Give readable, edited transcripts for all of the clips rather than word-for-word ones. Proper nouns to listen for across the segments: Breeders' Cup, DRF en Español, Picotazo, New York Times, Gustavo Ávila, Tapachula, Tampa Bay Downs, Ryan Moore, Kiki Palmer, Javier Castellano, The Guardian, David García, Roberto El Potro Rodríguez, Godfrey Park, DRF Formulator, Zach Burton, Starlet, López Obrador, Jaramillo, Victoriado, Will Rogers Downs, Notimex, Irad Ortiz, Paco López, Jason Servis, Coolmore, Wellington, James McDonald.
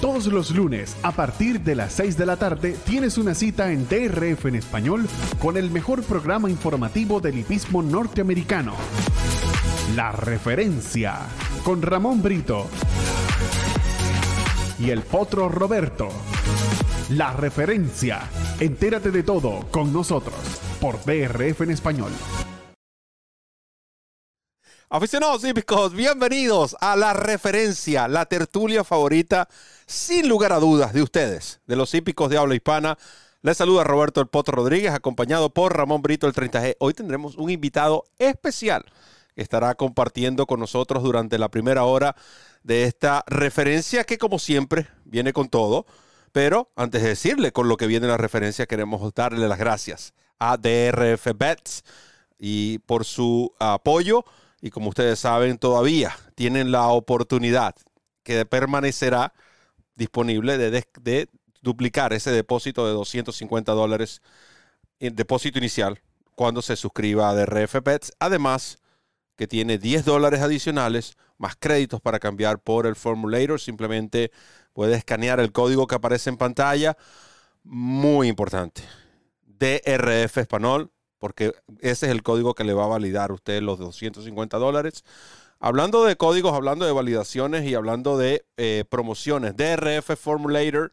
Todos los lunes, a partir de las 6 de la tarde, tienes una cita en DRF en Español con el mejor programa informativo del hipismo norteamericano. La Referencia, con Ramón Brito y el Potro Roberto. La Referencia. Entérate de todo con nosotros por DRF en Español. Aficionados hípicos, bienvenidos a La Referencia, la tertulia favorita, sin lugar a dudas, de ustedes, de los hípicos de habla hispana. Les saluda Roberto El Potro Rodríguez, acompañado por Ramón Brito, el 30G. Hoy tendremos un invitado especial que estará compartiendo con nosotros durante la primera hora de esta referencia, que como siempre viene con todo. Pero antes de decirle con lo que viene la referencia, queremos darle las gracias a DRF Bets y por su apoyo. Y como ustedes saben, todavía tienen la oportunidad, que permanecerá disponible, de duplicar ese depósito de $250, el depósito inicial, cuando se suscriba a DRF Bets. Además, que tiene $10 adicionales, más créditos para cambiar por el Formulator. Simplemente puede escanear el código que aparece en pantalla. Muy importante, DRF Español, porque ese es el código que le va a validar a usted los $250. Hablando de códigos, hablando de validaciones y hablando de promociones, DRF Formulator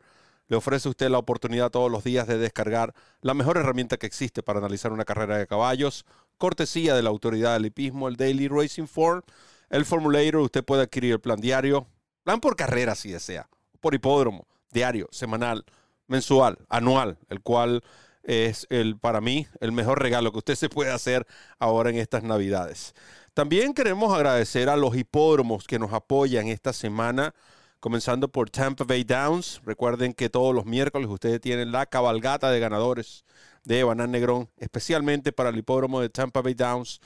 le ofrece a usted la oportunidad todos los días de descargar la mejor herramienta que existe para analizar una carrera de caballos, cortesía de la autoridad del hipismo, el Daily Racing Form. El Formulator, usted puede adquirir el plan diario, plan por carrera si desea, por hipódromo, diario, semanal, mensual, anual, el cual es, para mí, el mejor regalo que usted se puede hacer ahora en estas Navidades. También queremos agradecer a los hipódromos que nos apoyan esta semana, comenzando por Tampa Bay Downs. Recuerden que todos los miércoles ustedes tienen la cabalgata de ganadores de Banán Negrón, especialmente para el hipódromo de Tampa Bay Downs.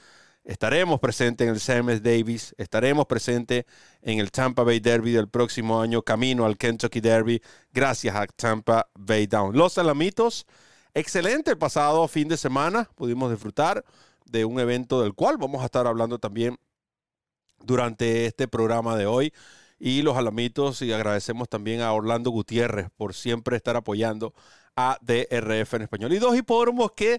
Estaremos presentes en el Sam S. Davis, estaremos presentes en el Tampa Bay Derby del próximo año, camino al Kentucky Derby, gracias a Tampa Bay Downs. Los Alamitos, excelente el pasado fin de semana, pudimos disfrutar de un evento del cual vamos a estar hablando también durante este programa de hoy. Y Los Alamitos, y agradecemos también a Orlando Gutiérrez por siempre estar apoyando a DRF en Español. Y dos hipódromos que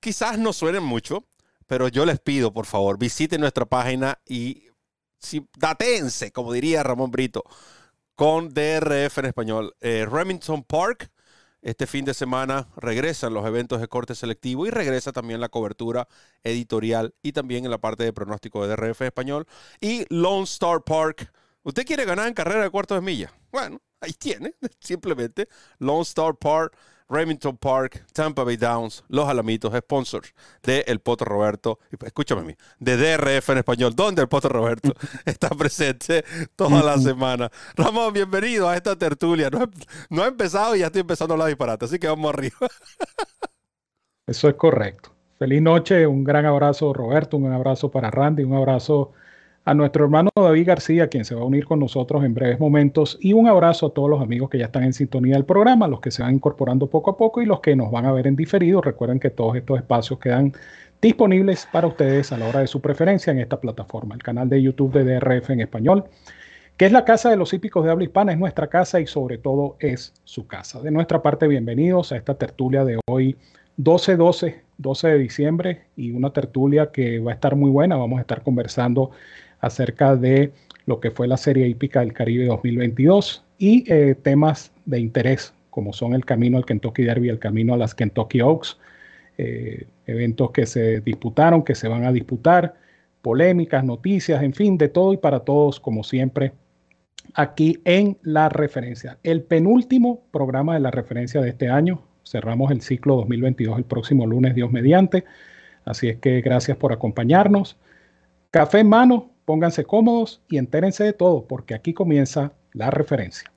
quizás no suenen mucho, pero yo les pido, por favor, visiten nuestra página y datense, como diría Ramón Brito, con DRF en Español. Remington Park. Este fin de semana regresan los eventos de corte selectivo y regresa también la cobertura editorial y también en la parte de pronóstico de DRF Español. Y Lone Star Park. ¿Usted quiere ganar en carrera de cuartos de milla? Bueno, ahí tiene, simplemente Lone Star Park, Remington Park, Tampa Bay Downs, Los Alamitos, sponsors de El Potro Roberto, escúchame a mí, de DRF en Español, donde El Potro Roberto está presente toda la semana. Ramón, bienvenido a esta tertulia. No ha empezado y ya estoy empezando la disparate, así que vamos arriba. Eso es correcto. Feliz noche, un gran abrazo Roberto, un abrazo para Randy, un abrazo a nuestro hermano David García, quien se va a unir con nosotros en breves momentos, y un abrazo a todos los amigos que ya están en sintonía del programa, los que se van incorporando poco a poco y los que nos van a ver en diferido. Recuerden que todos estos espacios quedan disponibles para ustedes a la hora de su preferencia en esta plataforma, el canal de YouTube de DRF en Español, que es la casa de los hípicos de habla hispana, es nuestra casa y sobre todo es su casa. De nuestra parte, bienvenidos a esta tertulia de hoy, 12 de diciembre, y una tertulia que va a estar muy buena. Vamos a estar conversando acerca de lo que fue la Serie Hípica del Caribe 2022 y temas de interés como son el camino al Kentucky Derby, el camino a las Kentucky Oaks, eventos que se disputaron, que se van a disputar, polémicas, noticias, en fin, de todo y para todos como siempre aquí en La Referencia. El penúltimo programa de La Referencia de este año, cerramos el ciclo 2022 el próximo lunes, Dios mediante, así es que gracias por acompañarnos. Café en mano, pónganse cómodos y entérense de todo, porque aquí comienza La Referencia.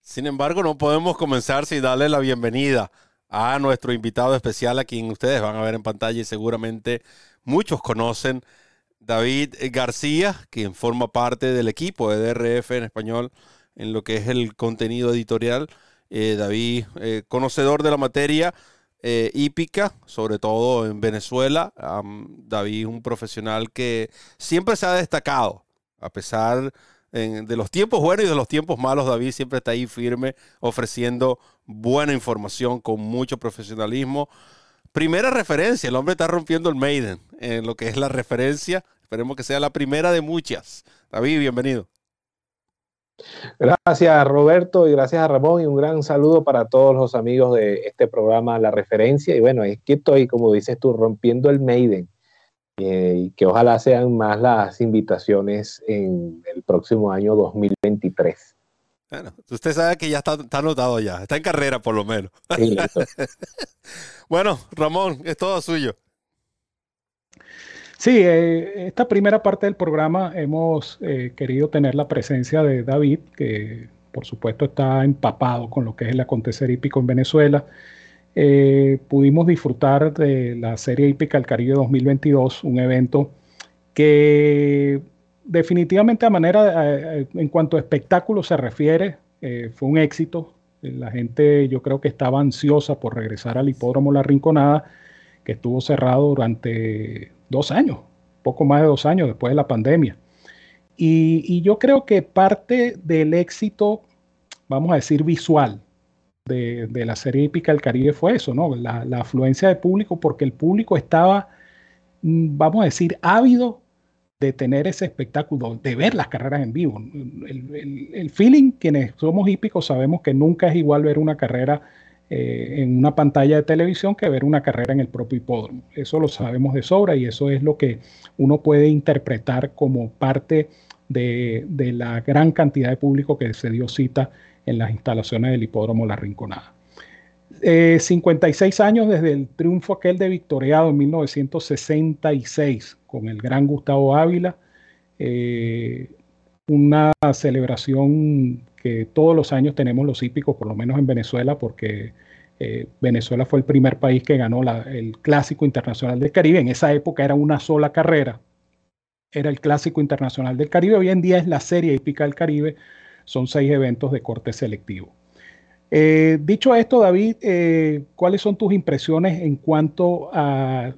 Sin embargo, no podemos comenzar sin darle la bienvenida a nuestro invitado especial, a quien ustedes van a ver en pantalla y seguramente muchos conocen, David García, quien forma parte del equipo de DRF en Español en lo que es el contenido editorial. David, conocedor de la materia hípica, sobre todo en Venezuela. David es un profesional que siempre se ha destacado, a pesar de los tiempos buenos y de los tiempos malos. David siempre está ahí firme, ofreciendo buena información con mucho profesionalismo. Primera referencia, el hombre está rompiendo el Maiden en lo que es la referencia. Esperemos que sea la primera de muchas. David, bienvenido. Gracias, Roberto, y gracias a Ramón, y un gran saludo para todos los amigos de este programa La Referencia. Y bueno, es que estoy, como dices tú, rompiendo el Maiden, y que ojalá sean más las invitaciones en el próximo año 2023. Bueno, usted sabe que ya está anotado ya, está en carrera por lo menos. Sí, bueno, Ramón, es todo suyo. Sí, esta primera parte del programa hemos querido tener la presencia de David, que por supuesto está empapado con lo que es el acontecer hípico en Venezuela. Pudimos disfrutar de la Serie Hípica del Caribe 2022, un evento que definitivamente en cuanto a espectáculo se refiere, fue un éxito. La gente, yo creo que estaba ansiosa por regresar al Hipódromo La Rinconada, que estuvo cerrado durante 2 años, poco más de 2 años después de la pandemia. Y yo creo que parte del éxito, vamos a decir, visual de la Serie Hípica del Caribe fue eso, ¿no? La afluencia de público, porque el público estaba, vamos a decir, ávido de tener ese espectáculo, de ver las carreras en vivo. El feeling, quienes somos hípicos sabemos que nunca es igual ver una carrera en una pantalla de televisión que ver una carrera en el propio hipódromo. Eso lo sabemos de sobra, y eso es lo que uno puede interpretar como parte de la gran cantidad de público que se dio cita en las instalaciones del Hipódromo La Rinconada. 56 años desde el triunfo aquel de Victoriado en 1966 con el gran Gustavo Ávila. Una celebración que todos los años tenemos los hípicos, por lo menos en Venezuela, porque Venezuela fue el primer país que ganó el Clásico Internacional del Caribe. En esa época era una sola carrera, era el Clásico Internacional del Caribe. Hoy en día es la Serie Hípica del Caribe, son 6 eventos de corte selectivo. Dicho esto, David, ¿cuáles son tus impresiones en cuanto a,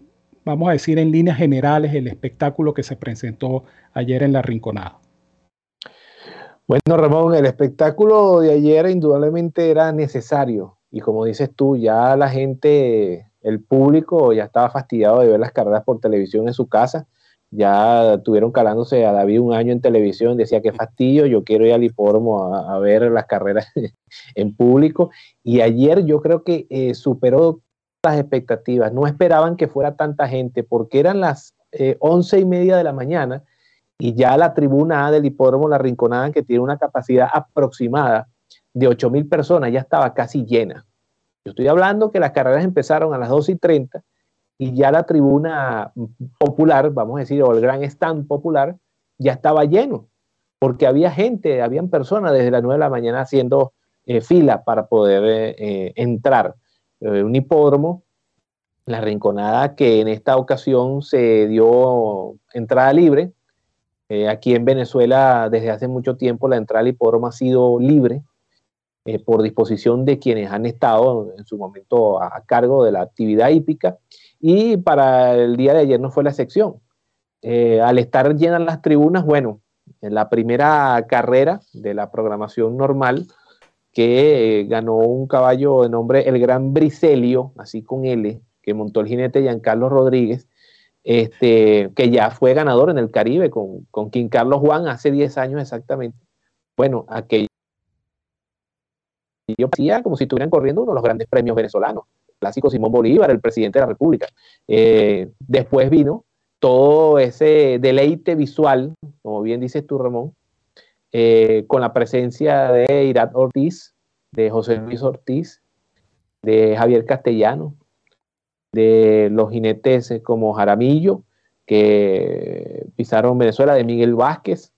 vamos a decir, en líneas generales, el espectáculo que se presentó ayer en La Rinconada? Bueno, Ramón, el espectáculo de ayer indudablemente era necesario, y como dices tú, ya la gente, el público ya estaba fastidiado de ver las carreras por televisión en su casa. Ya estuvieron calándose a David un año en televisión, decía qué fastidio, yo quiero ir al hipódromo a ver las carreras en público. Y ayer yo creo que superó las expectativas. No esperaban que fuera tanta gente, porque eran las 11:30 de la mañana, y ya la tribuna A del Hipódromo La Rinconada, que tiene una capacidad aproximada de 8.000 personas, ya estaba casi llena. Yo estoy hablando que las carreras empezaron a las 12:30, y ya la tribuna popular, vamos a decir, o el gran stand popular, ya estaba lleno, porque había gente, habían personas desde las 9 de la mañana haciendo fila para poder entrar. Un hipódromo, La Rinconada, que en esta ocasión se dio entrada libre. Aquí en Venezuela, desde hace mucho tiempo, la entrada al hipódromo ha sido libre por disposición de quienes han estado en su momento a cargo de la actividad hípica, y para el día de ayer no fue la excepción. Al estar llenas las tribunas, bueno, en la primera carrera de la programación normal, que ganó un caballo de nombre El Gran Briselio, así con L, que montó el jinete Giancarlo Rodríguez, que ya fue ganador en el Caribe con Quin Carlos Juan hace 10 años exactamente. Bueno, aquello parecía como si estuvieran corriendo uno de los grandes premios venezolanos, clásico Simón Bolívar, el presidente de la República. Después vino todo ese deleite visual, como bien dices tú, Ramón, con la presencia de Irad Ortiz, de José Luis Ortiz, de Javier Castellano, de los jinetes como Jaramillo, que pisaron Venezuela, de Miguel Vázquez,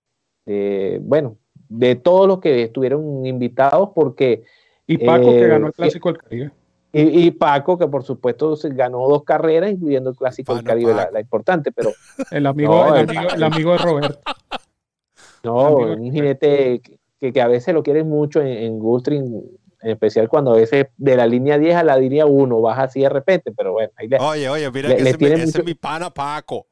de todos los que estuvieron invitados, porque... Y Paco, que ganó el Clásico del Caribe. Y Paco, que por supuesto ganó 2 carreras, incluyendo el Clásico del Caribe, la importante, pero... El amigo de Roberto. No, un jinete que a veces lo quieren mucho en Gultrin, en especial cuando a veces de la línea 10 a la línea 1 baja así de repente, pero bueno. Ahí oye, mira, ese es mi pana Paco.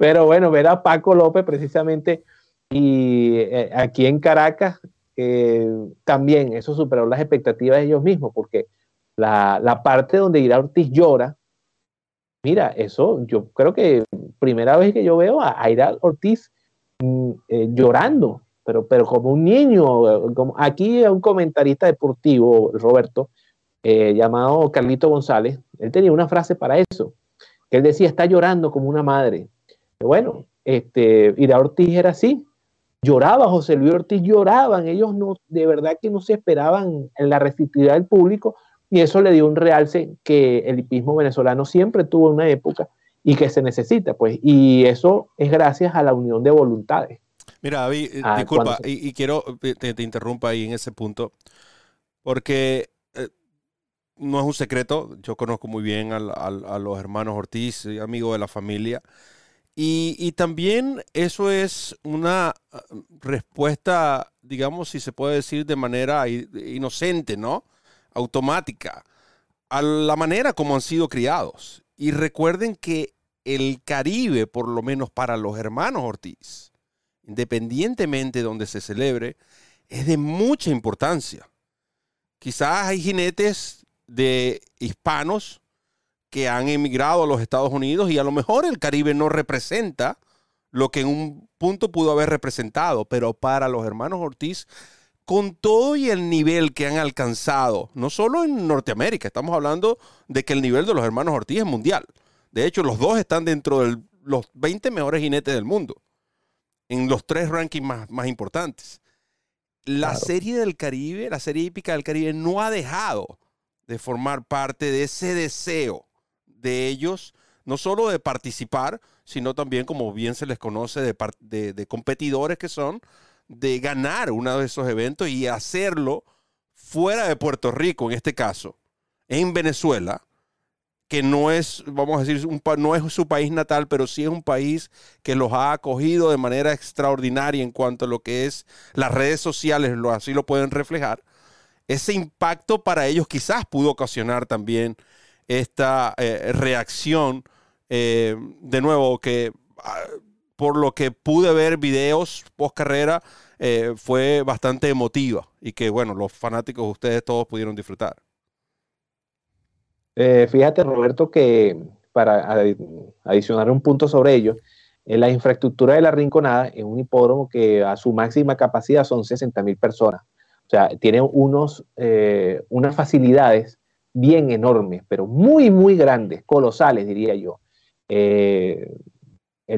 Pero bueno, ver a Paco López precisamente y aquí en Caracas también eso superó las expectativas de ellos mismos, porque la parte donde Irad Ortiz llora, mira, eso yo creo que primera vez que yo veo a Irad Ortiz llorando, pero como un niño. Como aquí un comentarista deportivo, Roberto, llamado Carlito González, él tenía una frase para eso, que él decía, está llorando como una madre. Bueno, Irad Ortiz era así, lloraba José Luis Ortiz, lloraban, ellos no, de verdad que no se esperaban en la receptividad del público, y eso le dio un realce que el hipismo venezolano siempre tuvo en una época y que se necesita, pues, y eso es gracias a la unión de voluntades. Mira, David, disculpa, y quiero te interrumpa ahí en ese punto, porque no es un secreto, yo conozco muy bien a los hermanos Ortiz, amigo de la familia, y también eso es una respuesta, digamos, si se puede decir de manera inocente, ¿no? Automática, a la manera como han sido criados. Y recuerden que el Caribe, por lo menos para los hermanos Ortiz, independientemente de donde se celebre, es de mucha importancia. Quizás hay jinetes de hispanos que han emigrado a los Estados Unidos y a lo mejor el Caribe no representa lo que en un punto pudo haber representado, pero para los hermanos Ortiz, con todo y el nivel que han alcanzado, no solo en Norteamérica, estamos hablando de que el nivel de los hermanos Ortiz es mundial. De hecho, los dos están dentro de los 20 mejores jinetes del mundo, en los 3 rankings más importantes. La claro. Serie del Caribe, la serie hípica del Caribe, no ha dejado de formar parte de ese deseo de ellos, no solo de participar, sino también, como bien se les conoce, de competidores que son, de ganar uno de esos eventos y hacerlo fuera de Puerto Rico, en este caso, en Venezuela, que no es, vamos a decir, no es su país natal, pero sí es un país que los ha acogido de manera extraordinaria en cuanto a lo que es las redes sociales, así lo pueden reflejar. Ese impacto para ellos quizás pudo ocasionar también esta reacción, de nuevo, que por lo que pude ver videos post carrera, fue bastante emotiva y que, bueno, los fanáticos de ustedes todos pudieron disfrutar. Fíjate, Roberto, que para adicionar un punto sobre ello, la infraestructura de La Rinconada es un hipódromo que a su máxima capacidad son 60,000 personas. O sea, tiene unas facilidades bien enormes, pero muy, muy grandes, colosales, diría yo. El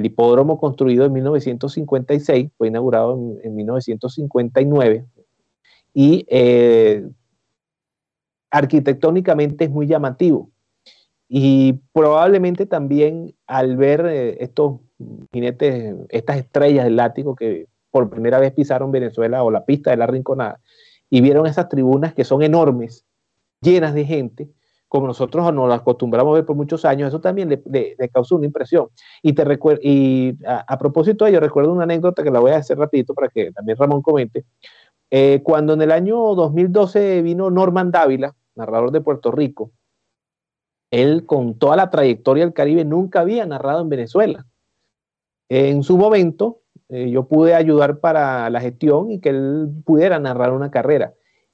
hipódromo, construido en 1956, fue inaugurado en 1959, y arquitectónicamente es muy llamativo. Y probablemente también al ver estos jinetes, estas estrellas del látigo que por primera vez pisaron Venezuela o la pista de La Rinconada, y vieron esas tribunas que son enormes, llenas de gente, como nosotros nos las acostumbramos a ver por muchos años, eso también le causó una impresión. Y a propósito de ello, recuerdo una anécdota que la voy a hacer rapidito para que también Ramón comente. Cuando en el año 2012 vino Norman Dávila, narrador de Puerto Rico, él con toda la trayectoria del Caribe nunca había narrado en Venezuela. En su momento, yo pude ayudar para la gestión y que él pudiera narrar una carrera.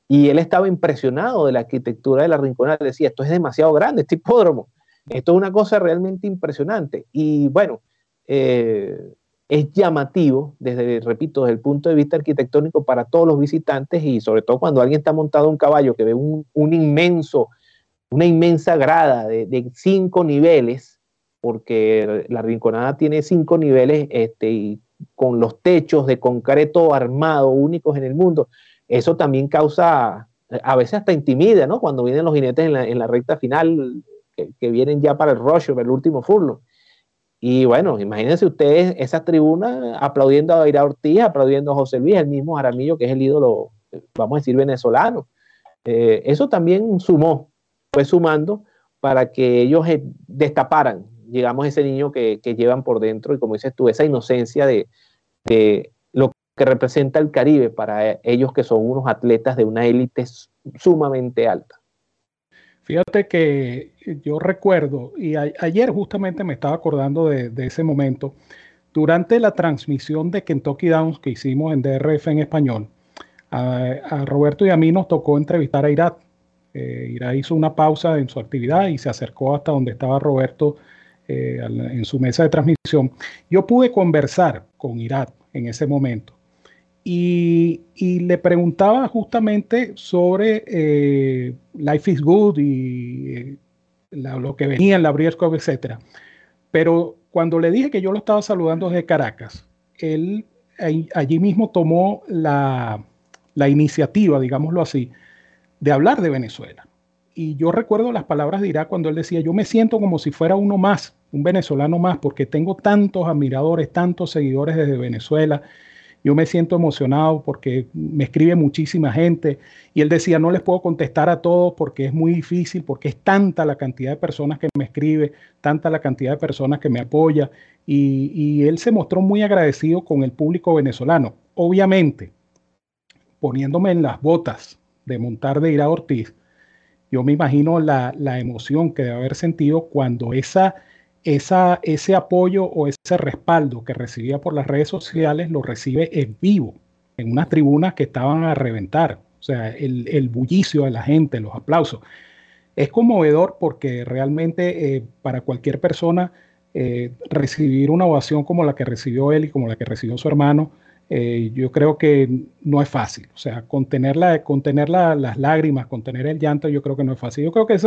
Y él estaba impresionado de la arquitectura de La Rinconada. Decía, esto es demasiado grande, este hipódromo. Esto es una cosa realmente impresionante. Y bueno, es llamativo, repito, desde el punto de vista arquitectónico para todos los visitantes, y sobre todo cuando alguien está montado en un caballo que ve una inmensa grada de 5 niveles, porque La Rinconada tiene 5 niveles, y con los techos de concreto armado únicos en el mundo. Eso también causa, a veces hasta intimida, ¿no? Cuando vienen los jinetes en la recta final, que vienen ya para el rush, para el último furlong. Y bueno, imagínense ustedes esas tribunas aplaudiendo a Irad Ortiz, aplaudiendo a José Luis, el mismo Jaramillo, que es el ídolo, vamos a decir, venezolano. Eso también fue sumando para que ellos destaparan, digamos, ese niño que llevan por dentro, y como dices tú, esa inocencia de lo que representa el Caribe para ellos, que son unos atletas de una élite sumamente alta. Fíjate que yo recuerdo, y ayer justamente me estaba acordando de ese momento, durante la transmisión de Kentucky Downs que hicimos en DRF en Español, a Roberto y a mí nos tocó entrevistar a Irad. Irad hizo una pausa en su actividad y se acercó hasta donde estaba Roberto en su mesa de transmisión. Yo pude conversar con Irad en ese momento y le preguntaba justamente sobre Life is Good y lo que venía en la Breeders' Cup, etc. Pero cuando le dije que yo lo estaba saludando desde Caracas, él allí mismo tomó la iniciativa, digámoslo así, de hablar de Venezuela. Y yo recuerdo las palabras de Irad cuando él decía: yo me siento como si fuera uno más, un venezolano más, porque tengo tantos admiradores, tantos seguidores desde Venezuela. Yo me siento emocionado porque me escribe muchísima gente. Y él decía: no les puedo contestar a todos porque es muy difícil, porque es tanta la cantidad de personas que me escribe, tanta la cantidad de personas que me apoya. Y él se mostró muy agradecido con el público venezolano. Obviamente, poniéndome en las botas de montar de Irad Ortiz, yo me imagino la emoción que debe haber sentido cuando ese apoyo o ese respaldo que recibía por las redes sociales lo recibe en vivo, en unas tribunas que estaban a reventar. O sea, el bullicio de la gente, los aplausos. Es conmovedor porque realmente para cualquier persona recibir una ovación como la que recibió él y como la que recibió su hermano, yo creo que no es fácil. O sea, contener las lágrimas, contener el llanto, yo creo que no es fácil. Yo creo que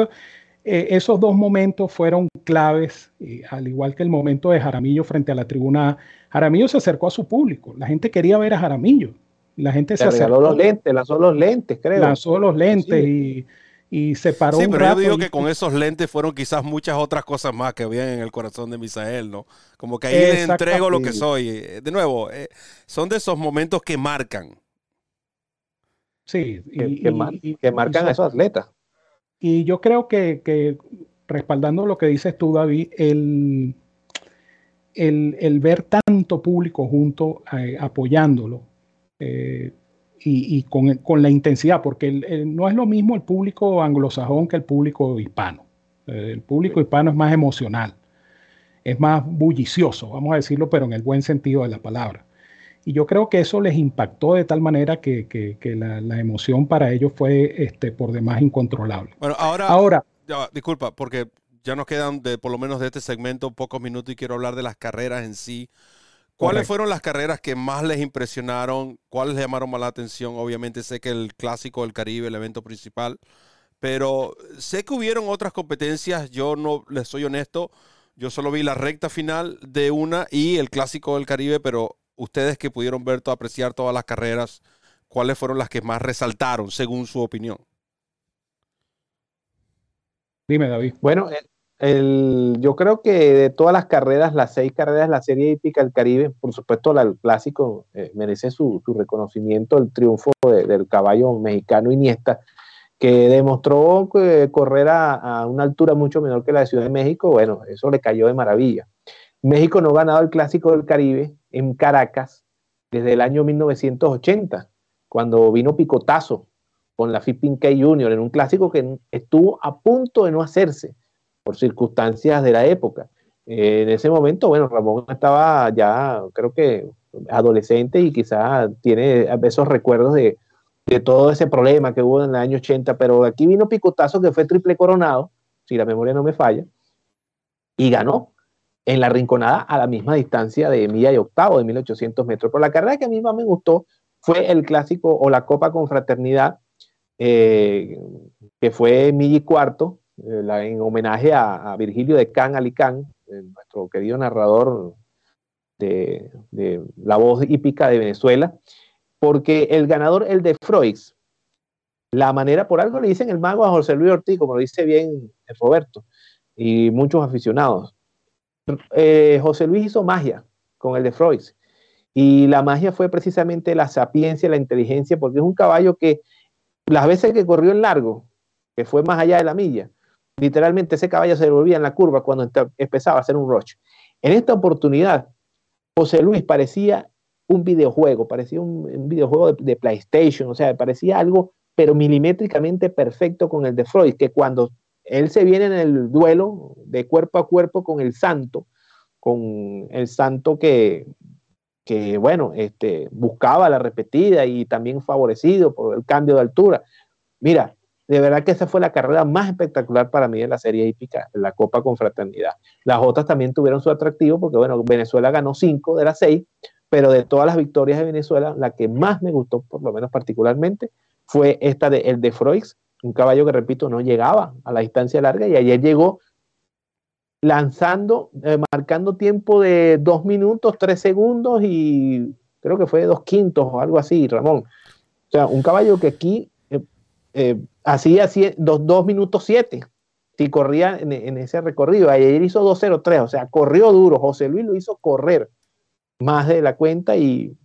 esos dos momentos fueron claves, al igual que el momento de Jaramillo frente a la tribuna. Jaramillo se acercó a su público. La gente quería ver a Jaramillo. La gente se acercó. Lanzó los lentes, creo. Sí. Y se paró. Sí, pero yo digo que con esos lentes fueron quizás muchas otras cosas más que habían en el corazón de Misael, ¿no? Como que ahí le entrego lo que soy. De nuevo, son de esos momentos que marcan. Sí. Que marcan a esos atletas. Y yo creo que respaldando lo que dices tú, David, el ver tanto público junto, apoyándolo, y con la intensidad, porque no es lo mismo el público anglosajón que el público hispano. El público hispano es más emocional, es más bullicioso, vamos a decirlo, pero en el buen sentido de la palabra. Y yo creo que eso les impactó de tal manera que la emoción para ellos fue por demás incontrolable. Bueno, ahora ya, disculpa, porque ya nos quedan por lo menos de este segmento pocos minutos y quiero hablar de las carreras en sí. ¿Cuáles fueron las carreras que más les impresionaron? ¿Cuáles les llamaron más la atención? Obviamente sé que el Clásico del Caribe, el evento principal, pero sé que hubieron otras competencias. Yo no les soy honesto, yo solo vi la recta final de una y el Clásico del Caribe, pero ustedes que pudieron ver, apreciar todas las carreras, ¿cuáles fueron las que más resaltaron según su opinión? Dime, David. Bueno, yo creo que de todas las carreras, las 6 carreras, la serie hípica del Caribe, por supuesto el Clásico merece su reconocimiento, el triunfo del caballo mexicano Iniesta, que demostró correr a una altura mucho menor que la de Ciudad de México. Bueno, eso le cayó de maravilla. México no ha ganado el Clásico del Caribe en Caracas desde el año 1980, cuando vino Picotazo con la Fipin K Junior, en un clásico que estuvo a punto de no hacerse por circunstancias de la época. En ese momento, bueno, Ramón estaba ya, creo que adolescente, y quizás tiene esos recuerdos de todo ese problema que hubo en el año 80, pero aquí vino Picotazo, que fue triple coronado, si la memoria no me falla, y ganó en La Rinconada a la misma distancia de milla y octavo, de 1800 metros. Pero la carrera que a mí más me gustó fue el Clásico o la Copa Confraternidad, que fue milla y cuarto, en homenaje a Virgilio de Can Alicán, nuestro querido narrador de la voz hípica de Venezuela, porque el ganador, el de Froix, la manera, por algo le dicen el mago a José Luis Ortiz, como lo dice bien Roberto y muchos aficionados. José Luis hizo magia con el de Froix, y la magia fue precisamente la sapiencia, la inteligencia, porque es un caballo que las veces que corrió en largo, que fue más allá de la milla, literalmente ese caballo se devolvía en la curva cuando empezaba a hacer un rush. En esta oportunidad José Luis parecía un videojuego, parecía un videojuego de PlayStation, o sea, parecía algo pero milimétricamente perfecto con el de Froix, que cuando Él se viene en el duelo de cuerpo a cuerpo con El Santo, que bueno, buscaba la repetida y también favorecido por el cambio de altura. Mira, de verdad que esa fue la carrera más espectacular para mí en la serie hípica, en la Copa Confraternidad. Las otras también tuvieron su atractivo porque, bueno, Venezuela ganó 5 de las 6, pero de todas las victorias de Venezuela, la que más me gustó, por lo menos particularmente, fue esta de El Froix, un caballo que, repito, no llegaba a la distancia larga y ayer llegó lanzando, marcando tiempo de 2 minutos, 3 segundos y creo que fue 2/5 o algo así, Ramón. O sea, un caballo que aquí hacía 2:07 y corría en ese recorrido. Ayer hizo 2:03, o sea, corrió duro. José Luis lo hizo correr más de la cuenta y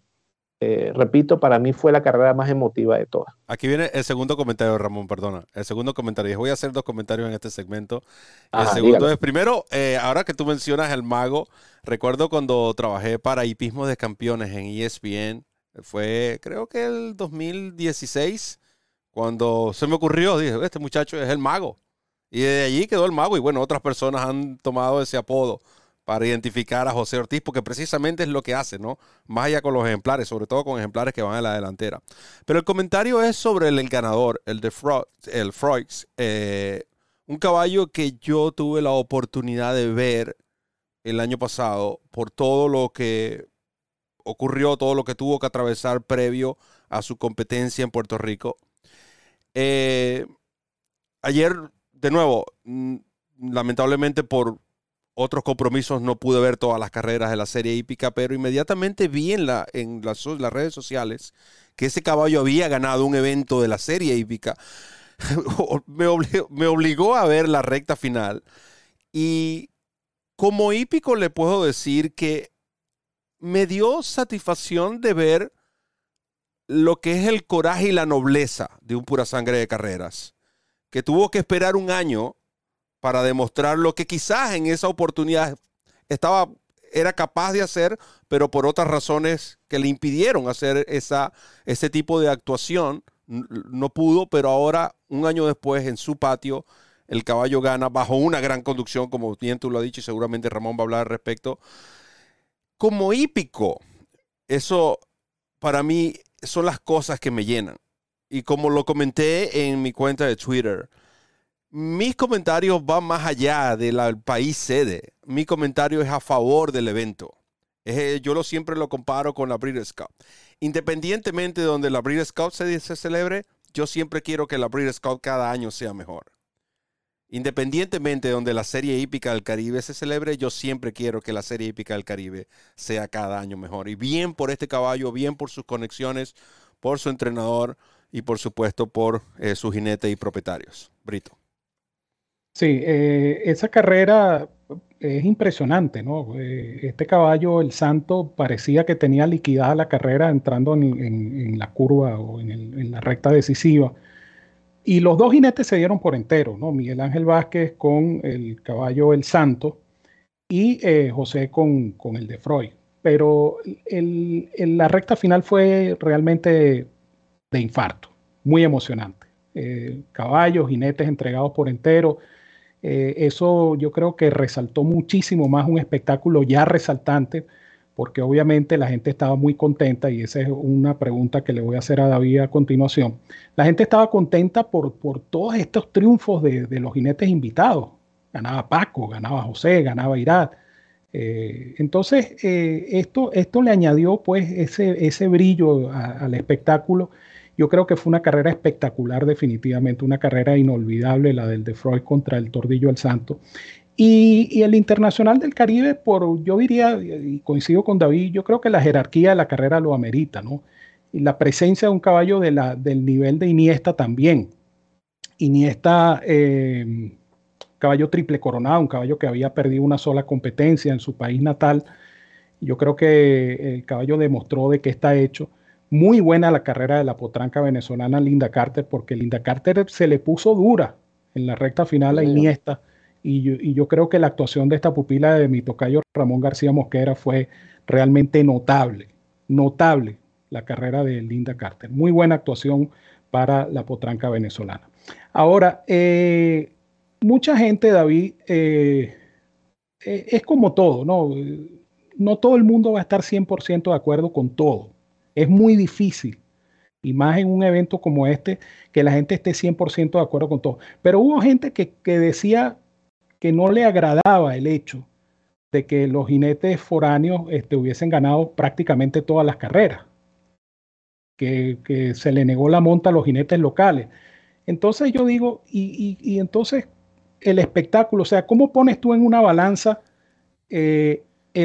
repito, para mí fue la carrera más emotiva de todas. Aquí viene el segundo comentario, Ramón, perdona. El segundo comentario. Voy a hacer 2 comentarios en este segmento. Ajá, el segundo dígalo. Es, primero, ahora que tú mencionas el mago, recuerdo cuando trabajé para Hipismo de Campeones en ESPN, fue creo que el 2016, cuando se me ocurrió, dije, este muchacho es el mago. Y de allí quedó el mago y bueno, otras personas han tomado ese apodo para identificar a José Ortiz, porque precisamente es lo que hace, ¿no? Más allá con los ejemplares, sobre todo con ejemplares que van a la delantera. Pero el comentario es sobre el ganador, el de El Froix, un caballo que yo tuve la oportunidad de ver el año pasado por todo lo que ocurrió, todo lo que tuvo que atravesar previo a su competencia en Puerto Rico. Ayer, de nuevo, lamentablemente por otros compromisos no pude ver todas las carreras de la serie hípica, pero inmediatamente vi en las redes sociales que ese caballo había ganado un evento de la serie hípica. Me obligó a ver la recta final. Y como hípico le puedo decir que me dio satisfacción de ver lo que es el coraje y la nobleza de un pura sangre de carreras, que tuvo que esperar un año para demostrar lo que quizás en esa oportunidad era capaz de hacer, pero por otras razones que le impidieron hacer ese tipo de actuación, no pudo, pero ahora, un año después, en su patio, el caballo gana bajo una gran conducción, como bien tú lo has dicho, y seguramente Ramón va a hablar al respecto. Como hípico, eso para mí son las cosas que me llenan. Y como lo comenté en mi cuenta de Twitter, mis comentarios van más allá del país sede. Mi comentario es a favor del evento. Yo siempre lo comparo con la Breeders' Cup. Independientemente de donde la Breeders' Cup se celebre, yo siempre quiero que la Breeders' Cup cada año sea mejor. Independientemente de donde la Serie Hípica del Caribe se celebre, yo siempre quiero que la Serie Hípica del Caribe sea cada año mejor. Y bien por este caballo, bien por sus conexiones, por su entrenador y por supuesto por su jinete y propietarios. Brito. Sí, esa carrera es impresionante, ¿no? Este caballo, El Santo, parecía que tenía liquidada la carrera entrando en la curva o en la recta decisiva. Y los dos jinetes se dieron por entero, ¿no? Miguel Ángel Vázquez con el caballo El Santo y José con el de Freud. Pero la recta final fue realmente de infarto, muy emocionante. Caballos, jinetes entregados por entero. Eso yo creo que resaltó muchísimo más un espectáculo ya resaltante, porque obviamente la gente estaba muy contenta y esa es una pregunta que le voy a hacer a David a continuación. La gente estaba contenta por todos estos triunfos de los jinetes invitados. Ganaba Paco, ganaba José, ganaba Irad. Entonces esto le añadió pues ese brillo al espectáculo. Yo creo que fue una carrera espectacular, definitivamente, una carrera inolvidable, la del de Freud contra el Tordillo El Santo. Y el Internacional del Caribe, yo diría, y coincido con David, yo creo que la jerarquía de la carrera lo amerita, ¿no? Y la presencia de un caballo del nivel de Iniesta también. Iniesta, caballo triple coronado, un caballo que había perdido una sola competencia en su país natal. Yo creo que el caballo demostró de qué está hecho. Muy buena la carrera de la potranca venezolana Linda Carter, porque Linda Carter se le puso dura en la recta final a Iniesta. Y yo creo que la actuación de esta pupila de mi tocayo Ramón García Mosquera fue realmente notable. Notable la carrera de Linda Carter. Muy buena actuación para la potranca venezolana. Ahora, mucha gente, David, es como todo, ¿no? No todo el mundo va a estar 100% de acuerdo con todo. Es muy difícil, y más en un evento como este, que la gente esté 100% de acuerdo con todo. Pero hubo gente que decía que no le agradaba el hecho de que los jinetes foráneos hubiesen ganado prácticamente todas las carreras, que se le negó la monta a los jinetes locales. Entonces yo digo, y entonces el espectáculo, o sea, ¿cómo pones tú en una balanza el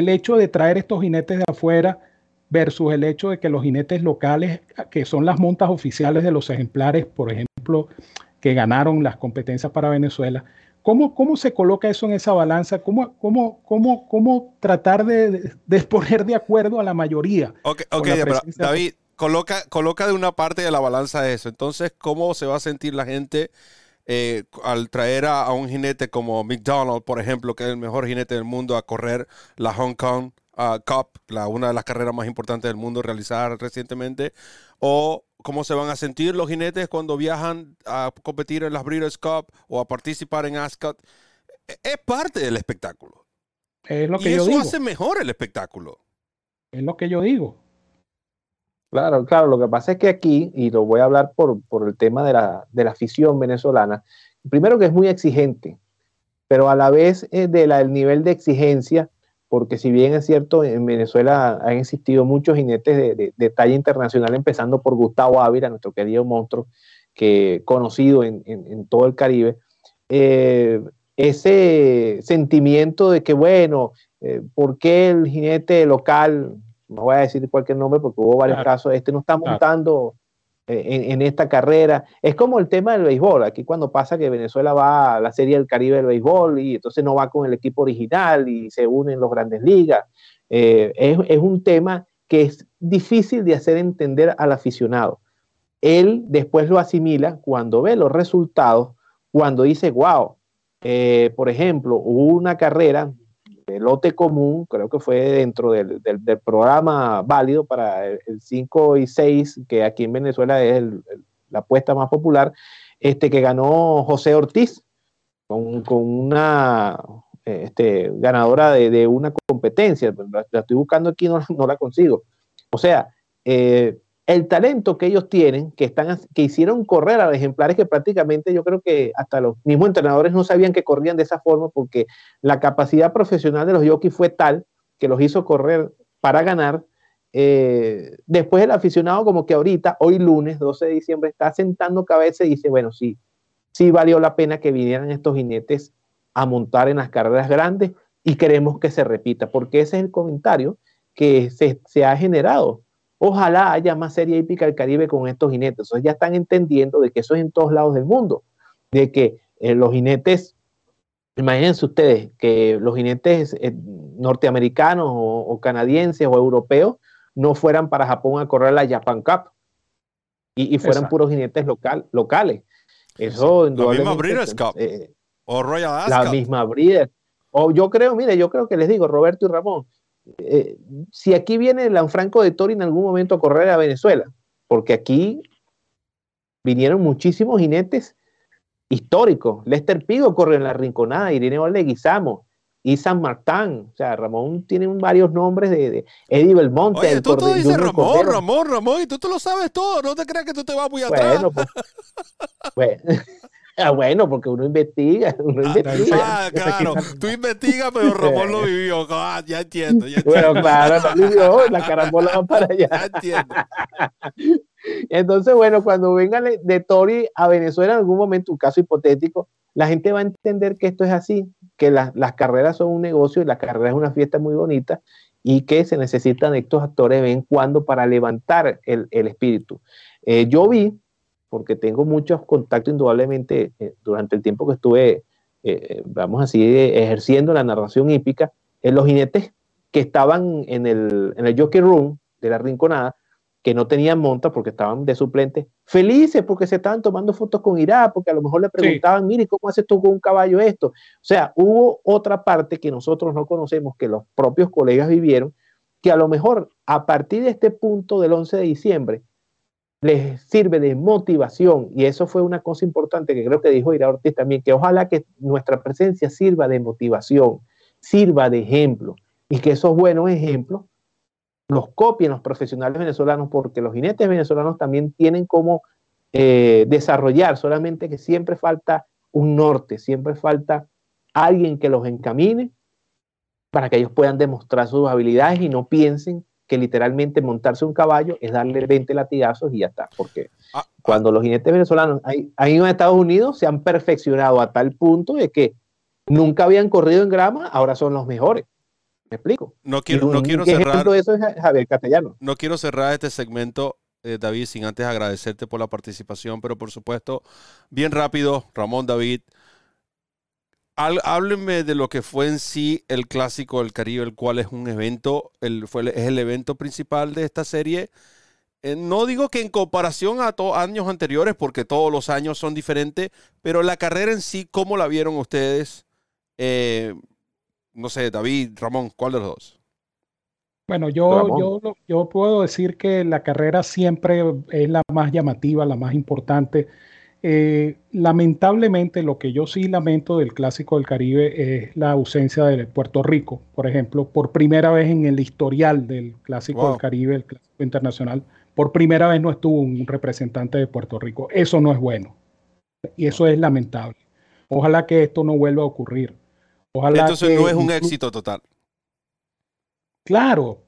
hecho de traer estos jinetes de afuera versus el hecho de que los jinetes locales, que son las montas oficiales de los ejemplares, por ejemplo, que ganaron las competencias para Venezuela? ¿Cómo se coloca eso en esa balanza? ¿Cómo tratar de poner de acuerdo a la mayoría? Okay, la pero, David, coloca de una parte de la balanza eso. Entonces, ¿cómo se va a sentir la gente al traer a un jinete como McDonald, por ejemplo, que es el mejor jinete del mundo, a correr la Hong Kong Cup, una de las carreras más importantes del mundo realizada recientemente? ¿O cómo se van a sentir los jinetes cuando viajan a competir en las Breeders' Cup o a participar en Ascot? Es parte del espectáculo. Es lo que yo digo. Y eso hace mejor el espectáculo. Es lo que yo digo. Claro. Lo que pasa es que aquí, y lo voy a hablar por el tema de la afición venezolana, primero que es muy exigente, pero a la vez el nivel de exigencia, porque si bien es cierto, en Venezuela han existido muchos jinetes de talla internacional, empezando por Gustavo Ávila, nuestro querido monstruo, que conocido en todo el Caribe. Ese sentimiento de que, bueno, ¿por qué el jinete local? No voy a decir cualquier nombre porque hubo varios casos. No está montando en esta carrera. Es como el tema del béisbol. Aquí cuando pasa que Venezuela va a la Serie del Caribe del béisbol y entonces no va con el equipo original y se unen los Grandes Ligas. Es un tema que es difícil de hacer entender al aficionado. Él después lo asimila cuando ve los resultados, cuando dice, wow, por ejemplo, hubo una carrera de lote común, creo que fue dentro del programa válido para el 5 y 6, que aquí en Venezuela es la apuesta más popular, que ganó José Ortiz con una ganadora de una competencia. La estoy buscando aquí, no la consigo. O sea, el talento que ellos tienen, que hicieron correr a los ejemplares que prácticamente yo creo que hasta los mismos entrenadores no sabían que corrían de esa forma, porque la capacidad profesional de los jockeys fue tal que los hizo correr para ganar. Después el aficionado, como que ahorita, hoy lunes 12 de diciembre, está sentando cabeza y dice, bueno, sí valió la pena que vinieran estos jinetes a montar en las carreras grandes y queremos que se repita, porque ese es el comentario que se ha generado. Ojalá haya más serie hípica del Caribe con estos jinetes. Entonces ya están entendiendo de que eso es en todos lados del mundo, de que los jinetes, imagínense ustedes, que los jinetes norteamericanos o canadienses o europeos no fueran para Japón a correr la Japan Cup y fueran puros jinetes locales. Eso la misma Breeders' Cup o Royal Ascot. La misma Breeders. O yo creo que les digo, Roberto y Ramón, si aquí viene el Lanfranco de Tori en algún momento a correr a Venezuela, porque aquí vinieron muchísimos jinetes históricos. Lester Pigo corrió en La Rinconada, Irineo Leguizamo, Isan Martán, o sea, Ramón tiene varios nombres de Eddie Belmonte. Oye, tú te dices Ramón, y tú te lo sabes todo, no te creas que tú te vas muy atrás. Bueno, porque uno investiga. Claro. Tú investigas, pero Ramón lo vivió. Ya entiendo. Bueno, claro, lo vivió. La carambola va para allá. Ya entiendo. Entonces, bueno, cuando vengan de Tori a Venezuela en algún momento, un caso hipotético, la gente va a entender que esto es así, que las carreras son un negocio y la carrera es una fiesta muy bonita y que se necesitan estos actores de vez en cuando para levantar el espíritu. Yo vi, porque tengo muchos contactos indudablemente durante el tiempo que estuve, ejerciendo la narración hípica, los jinetes que estaban en el jockey room de La Rinconada, que no tenían monta porque estaban de suplentes, felices porque se estaban tomando fotos con Irá, porque a lo mejor le preguntaban, mire, ¿cómo haces tú con un caballo esto? O sea, hubo otra parte que nosotros no conocemos, que los propios colegas vivieron, que a lo mejor a partir de este punto del 11 de diciembre, les sirve de motivación, y eso fue una cosa importante que creo que dijo Irad Ortiz también, que ojalá que nuestra presencia sirva de motivación, sirva de ejemplo, y que esos buenos ejemplos los copien los profesionales venezolanos, porque los jinetes venezolanos también tienen como desarrollar, solamente que siempre falta un norte, siempre falta alguien que los encamine para que ellos puedan demostrar sus habilidades y no piensen que literalmente montarse un caballo es darle 20 latigazos y ya está, porque cuando los jinetes venezolanos han ido a Estados Unidos se han perfeccionado a tal punto de que nunca habían corrido en grama, ahora son los mejores. ¿Me explico? No quiero cerrar este segmento, David, sin antes agradecerte por la participación, pero por supuesto, bien rápido, Ramón, David, háblenme de lo que fue en sí el Clásico del Caribe, el cual es un evento, es el evento principal de esta serie. No digo que en comparación a años anteriores, porque todos los años son diferentes, pero la carrera en sí, ¿cómo la vieron ustedes? No sé, David, Ramón, ¿cuál de los dos? Bueno, yo puedo decir que la carrera siempre es la más llamativa, la más importante. Lamentablemente, lo que yo sí lamento del Clásico del Caribe es la ausencia de Puerto Rico, por ejemplo, por primera vez en el historial del Clásico del Caribe, el Clásico Internacional, por primera vez no estuvo un representante de Puerto Rico. Eso no es bueno y eso es lamentable. Ojalá que esto no vuelva a ocurrir. Ojalá. Entonces no es un éxito total. Claro,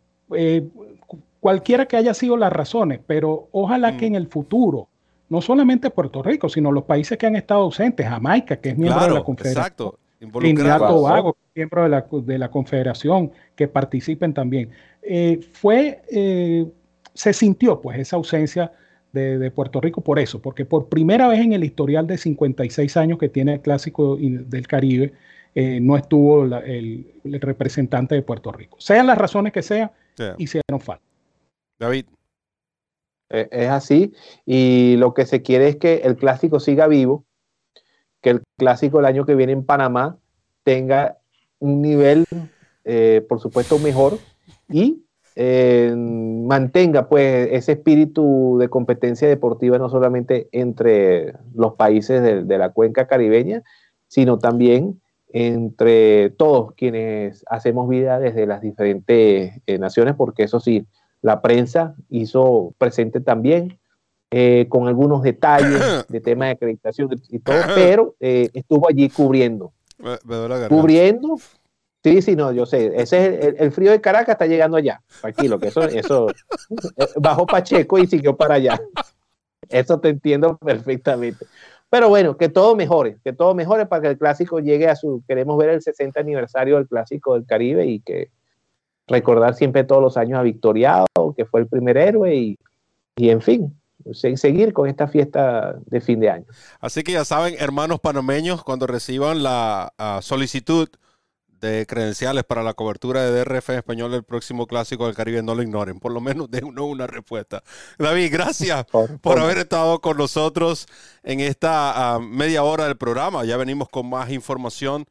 cualquiera que haya sido las razones, pero ojalá que en el futuro, no solamente Puerto Rico, sino los países que han estado ausentes, Jamaica, que es miembro de la Confederación, Trinidad y Tobago, miembro de la Confederación, que participen también. Se sintió pues esa ausencia de Puerto Rico por eso, porque por primera vez en el historial de 56 años que tiene el Clásico del Caribe, no estuvo el representante de Puerto Rico. Sean las razones que sean, hicieron falta. David. Es así, y lo que se quiere es que el Clásico siga vivo, que el Clásico el año que viene en Panamá tenga un nivel, por supuesto, mejor, y mantenga pues ese espíritu de competencia deportiva no solamente entre los países de la cuenca caribeña, sino también entre todos quienes hacemos vida desde las diferentes naciones, porque eso sí, la prensa hizo presente también con algunos detalles de temas de acreditación y todo, pero estuvo allí cubriendo. ¿Cubriendo? Sí, no, yo sé. Ese es el frío de Caracas está llegando allá. Tranquilo, que eso bajó Pacheco y siguió para allá. Eso te entiendo perfectamente. Pero bueno, que todo mejore para que el Clásico llegue a su... Queremos ver el 60 aniversario del Clásico del Caribe y que recordar siempre todos los años a Victoriado, que fue el primer héroe, y en fin, seguir con esta fiesta de fin de año. Así que ya saben, hermanos panameños, cuando reciban la solicitud de credenciales para la cobertura de DRF en Español del próximo Clásico del Caribe, no lo ignoren, por lo menos den una respuesta. David, gracias por haber estado con nosotros en esta media hora del programa. Ya venimos con más información,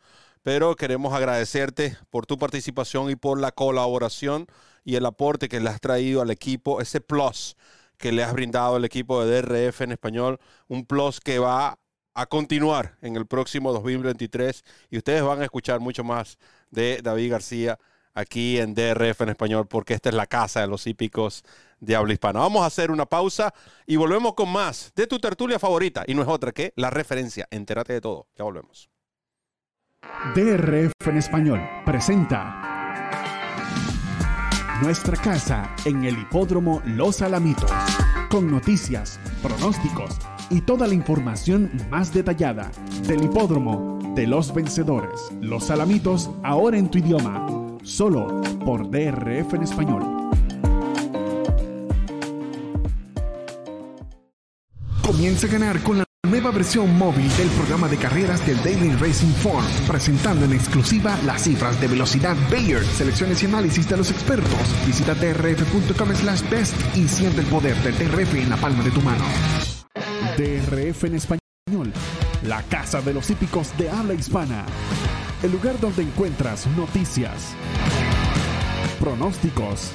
pero queremos agradecerte por tu participación y por la colaboración y el aporte que le has traído al equipo, ese plus que le has brindado al equipo de DRF en Español, un plus que va a continuar en el próximo 2023 y ustedes van a escuchar mucho más de David García aquí en DRF en Español, porque esta es la casa de los hípicos de habla hispana. Vamos a hacer una pausa y volvemos con más de tu tertulia favorita, y no es otra que La Referencia. Entérate de todo. Ya volvemos. DRF en Español presenta Nuestra Casa en el Hipódromo Los Alamitos, con noticias, pronósticos y toda la información más detallada del hipódromo, de los vencedores, Los Alamitos, ahora en tu idioma, solo por DRF en Español. Comienza a ganar con la nueva versión móvil del programa de carreras del Daily Racing Form, presentando en exclusiva las cifras de velocidad Bayer, selecciones y análisis de los expertos. Visita drf.com/best y siente el poder del DRF en la palma de tu mano. DRF en Español, la casa de los hípicos de habla hispana, el lugar donde encuentras noticias, pronósticos,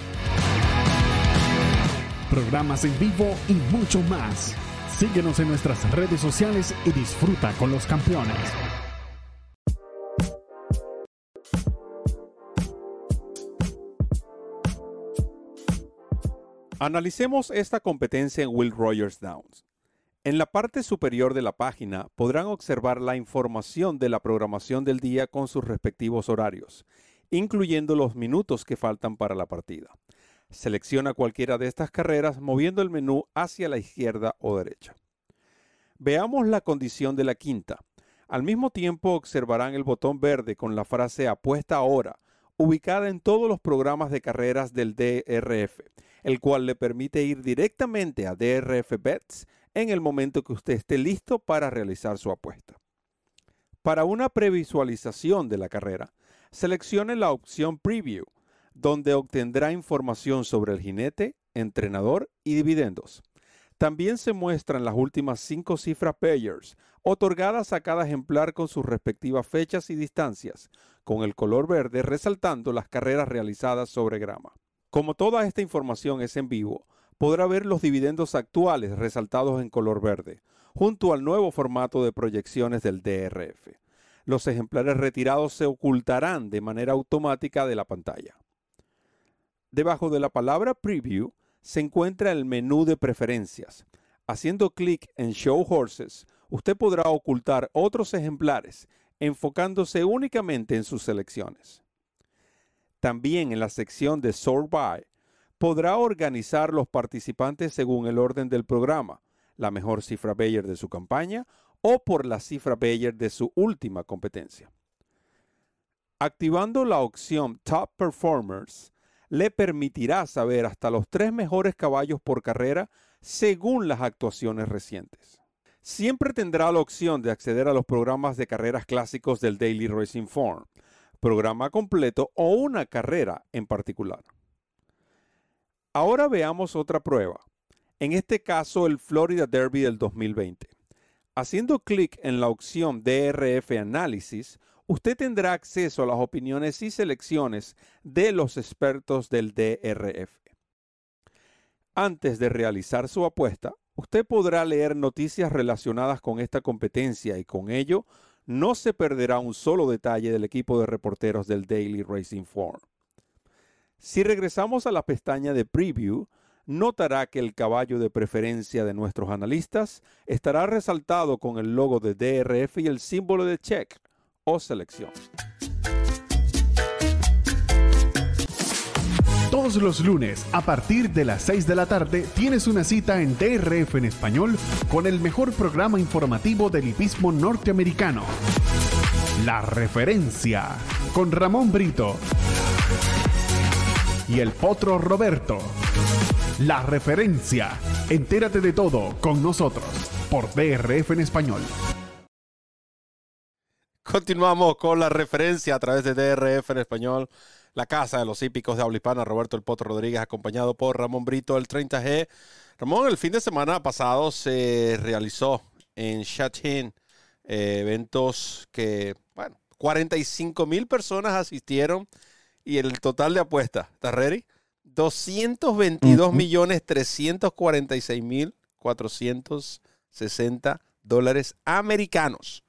programas en vivo y mucho más. Síguenos en nuestras redes sociales y disfruta con los campeones. Analicemos esta competencia en Will Rogers Downs. En la parte superior de la página podrán observar la información de la programación del día con sus respectivos horarios, incluyendo los minutos que faltan para la partida. Selecciona cualquiera de estas carreras moviendo el menú hacia la izquierda o derecha. Veamos la condición de la quinta. Al mismo tiempo observarán el botón verde con la frase apuesta ahora, ubicada en todos los programas de carreras del DRF, el cual le permite ir directamente a DRF Bets en el momento que usted esté listo para realizar su apuesta. Para una previsualización de la carrera, seleccione la opción Preview, donde obtendrá información sobre el jinete, entrenador y dividendos. También se muestran las últimas 5 cifras payers, otorgadas a cada ejemplar con sus respectivas fechas y distancias, con el color verde resaltando las carreras realizadas sobre grama. Como toda esta información es en vivo, podrá ver los dividendos actuales resaltados en color verde, junto al nuevo formato de proyecciones del DRF. Los ejemplares retirados se ocultarán de manera automática de la pantalla. Debajo de la palabra Preview se encuentra el menú de preferencias. Haciendo clic en Show Horses, usted podrá ocultar otros ejemplares, enfocándose únicamente en sus selecciones. También en la sección de Sort By, podrá organizar los participantes según el orden del programa, la mejor cifra Bayer de su campaña o por la cifra Bayer de su última competencia. Activando la opción Top Performers, le permitirá saber hasta los 3 mejores caballos por carrera según las actuaciones recientes. Siempre tendrá la opción de acceder a los programas de carreras clásicos del Daily Racing Form, programa completo o una carrera en particular. Ahora veamos otra prueba, en este caso el Florida Derby del 2020. Haciendo clic en la opción DRF Análisis, usted tendrá acceso a las opiniones y selecciones de los expertos del DRF. Antes de realizar su apuesta, usted podrá leer noticias relacionadas con esta competencia y con ello no se perderá un solo detalle del equipo de reporteros del Daily Racing Form. Si regresamos a la pestaña de Preview, notará que el caballo de preferencia de nuestros analistas estará resaltado con el logo de DRF y el símbolo de check o selección. Todos los lunes, a partir de las 6 de la tarde, tienes una cita en DRF en Español con el mejor programa informativo del hipismo norteamericano. La Referencia, con Ramón Brito y el Potro Roberto. La Referencia. Entérate de todo con nosotros por DRF en Español. Continuamos con La Referencia a través de DRF en Español, la casa de los hípicos de habla hispana. Roberto El Potro Rodríguez, acompañado por Ramón Brito, el 30G. Ramón, el fin de semana pasado se realizó en Sha Tin eventos que, 45,000 personas asistieron. Y el total de apuestas, ¿estás ready? 222,346,460 dólares americanos.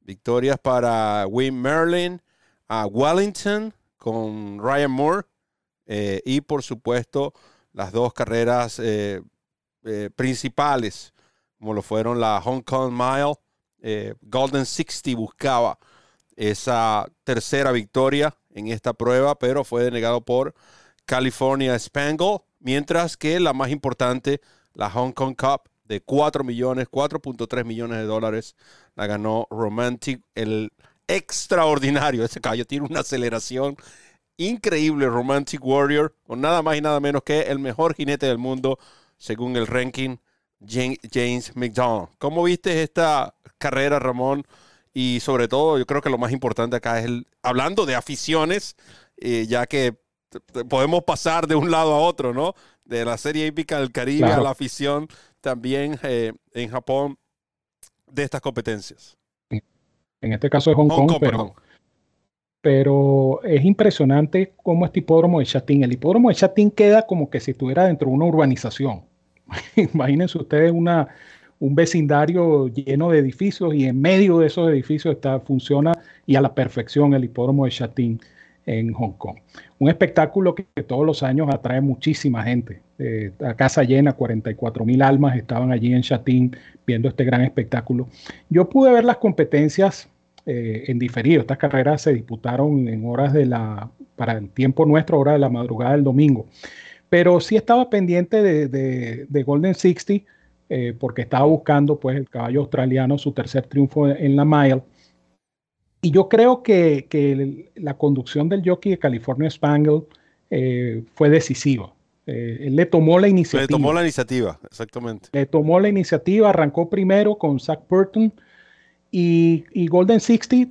Victorias para Wynn Merlin, a Wellington con Ryan Moore y por supuesto las dos carreras principales, como lo fueron la Hong Kong Mile. Golden Sixty buscaba esa tercera victoria en esta prueba, pero fue denegado por California Spangle, mientras que la más importante, la Hong Kong Cup de 4.3 millones de dólares, la ganó Romantic, el extraordinario. Este caballo tiene una aceleración increíble, Romantic Warrior, con nada más y nada menos que el mejor jinete del mundo, según el ranking James McDonald. ¿Cómo viste esta carrera, Ramón? Y sobre todo, yo creo que lo más importante acá es, hablando de aficiones, ya que podemos pasar de un lado a otro, ¿no? De la serie hípica del Caribe a la afición también en Japón de estas competencias. En este caso es Hong Kong, pero pero es impresionante cómo este hipódromo de Sha Tin. El hipódromo de Sha Tin queda como que si estuviera dentro de una urbanización. Imagínense ustedes un vecindario lleno de edificios, y en medio de esos edificios funciona y a la perfección el hipódromo de Sha Tin en Hong Kong. Un espectáculo que todos los años atrae muchísima gente. A casa llena, 44.000 almas estaban allí en Sha Tin viendo este gran espectáculo. Yo pude ver las competencias en diferido. Estas carreras se disputaron en horas para el tiempo nuestro, hora de la madrugada del domingo. Pero sí estaba pendiente de Golden Sixty, porque estaba buscando, pues, el caballo australiano, su tercer triunfo en la mile. Y yo creo que la conducción del jockey de California Spangle fue decisiva. Él le tomó la iniciativa. Le tomó la iniciativa, exactamente. Le tomó la iniciativa, arrancó primero con Zach Burton, y Golden Sixty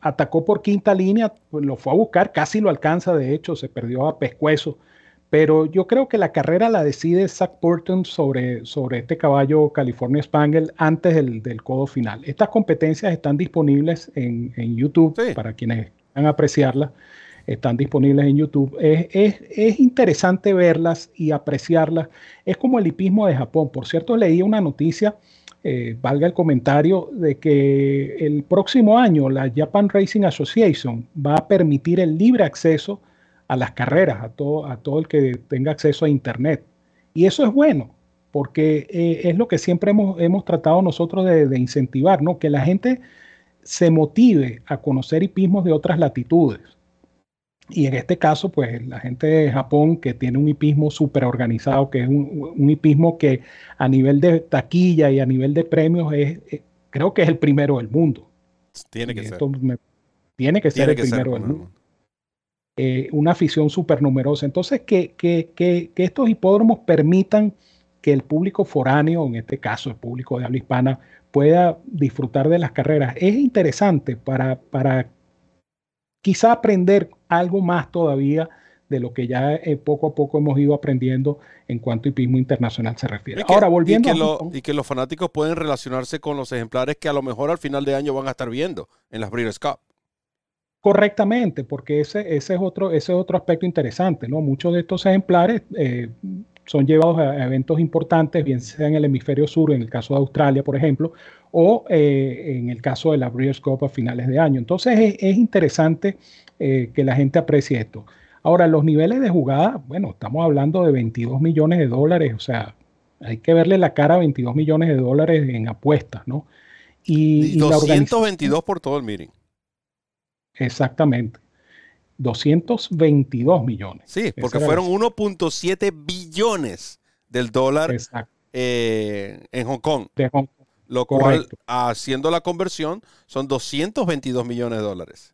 atacó por quinta línea, lo fue a buscar, casi lo alcanza, de hecho, se perdió a pescuezo. Pero yo creo que la carrera la decide Zach Burton sobre este caballo California Spangle antes del codo final. Estas competencias están disponibles en YouTube, sí, para quienes van a apreciarlas. Están disponibles en YouTube. Es interesante verlas y apreciarlas. Es como el hipismo de Japón. Por cierto, leí una noticia, valga el comentario, de que el próximo año la Japan Racing Association va a permitir el libre acceso a las carreras, a todo el que tenga acceso a internet. Y eso es bueno, porque es lo que siempre hemos tratado nosotros de incentivar, ¿no? Que la gente se motive a conocer hipismos de otras latitudes. Y en este caso, pues, la gente de Japón, que tiene un hipismo súper organizado, que es un hipismo que a nivel de taquilla y a nivel de premios creo que es el primero del mundo. Tiene que ser el primero del mundo. Una afición súper numerosa. Entonces, que estos hipódromos permitan que el público foráneo, en este caso el público de habla hispana, pueda disfrutar de las carreras. Es interesante para quizá aprender algo más todavía de lo que ya poco a poco hemos ido aprendiendo en cuanto a hipismo internacional se refiere. Ahora, volviendo y que los fanáticos pueden relacionarse con los ejemplares que a lo mejor al final de año van a estar viendo en las Breeders' Cup. Correctamente, porque ese es otro aspecto interesante, ¿no? Muchos de estos ejemplares son llevados a eventos importantes, bien sea en el hemisferio sur, en el caso de Australia, por ejemplo, o en el caso de la Breeders' Cup a finales de año. Entonces es interesante que la gente aprecie esto. Ahora, los niveles de jugada, bueno, estamos hablando de $22 millones, o sea, hay que verle la cara a $22 millones en apuestas, ¿no? Y 222 por todo el meeting. Exactamente, 222 millones. Sí, porque fueron 1.7 billones del dólar en Hong Kong. De Hong Kong. Lo cual, haciendo la conversión, son $222 millones.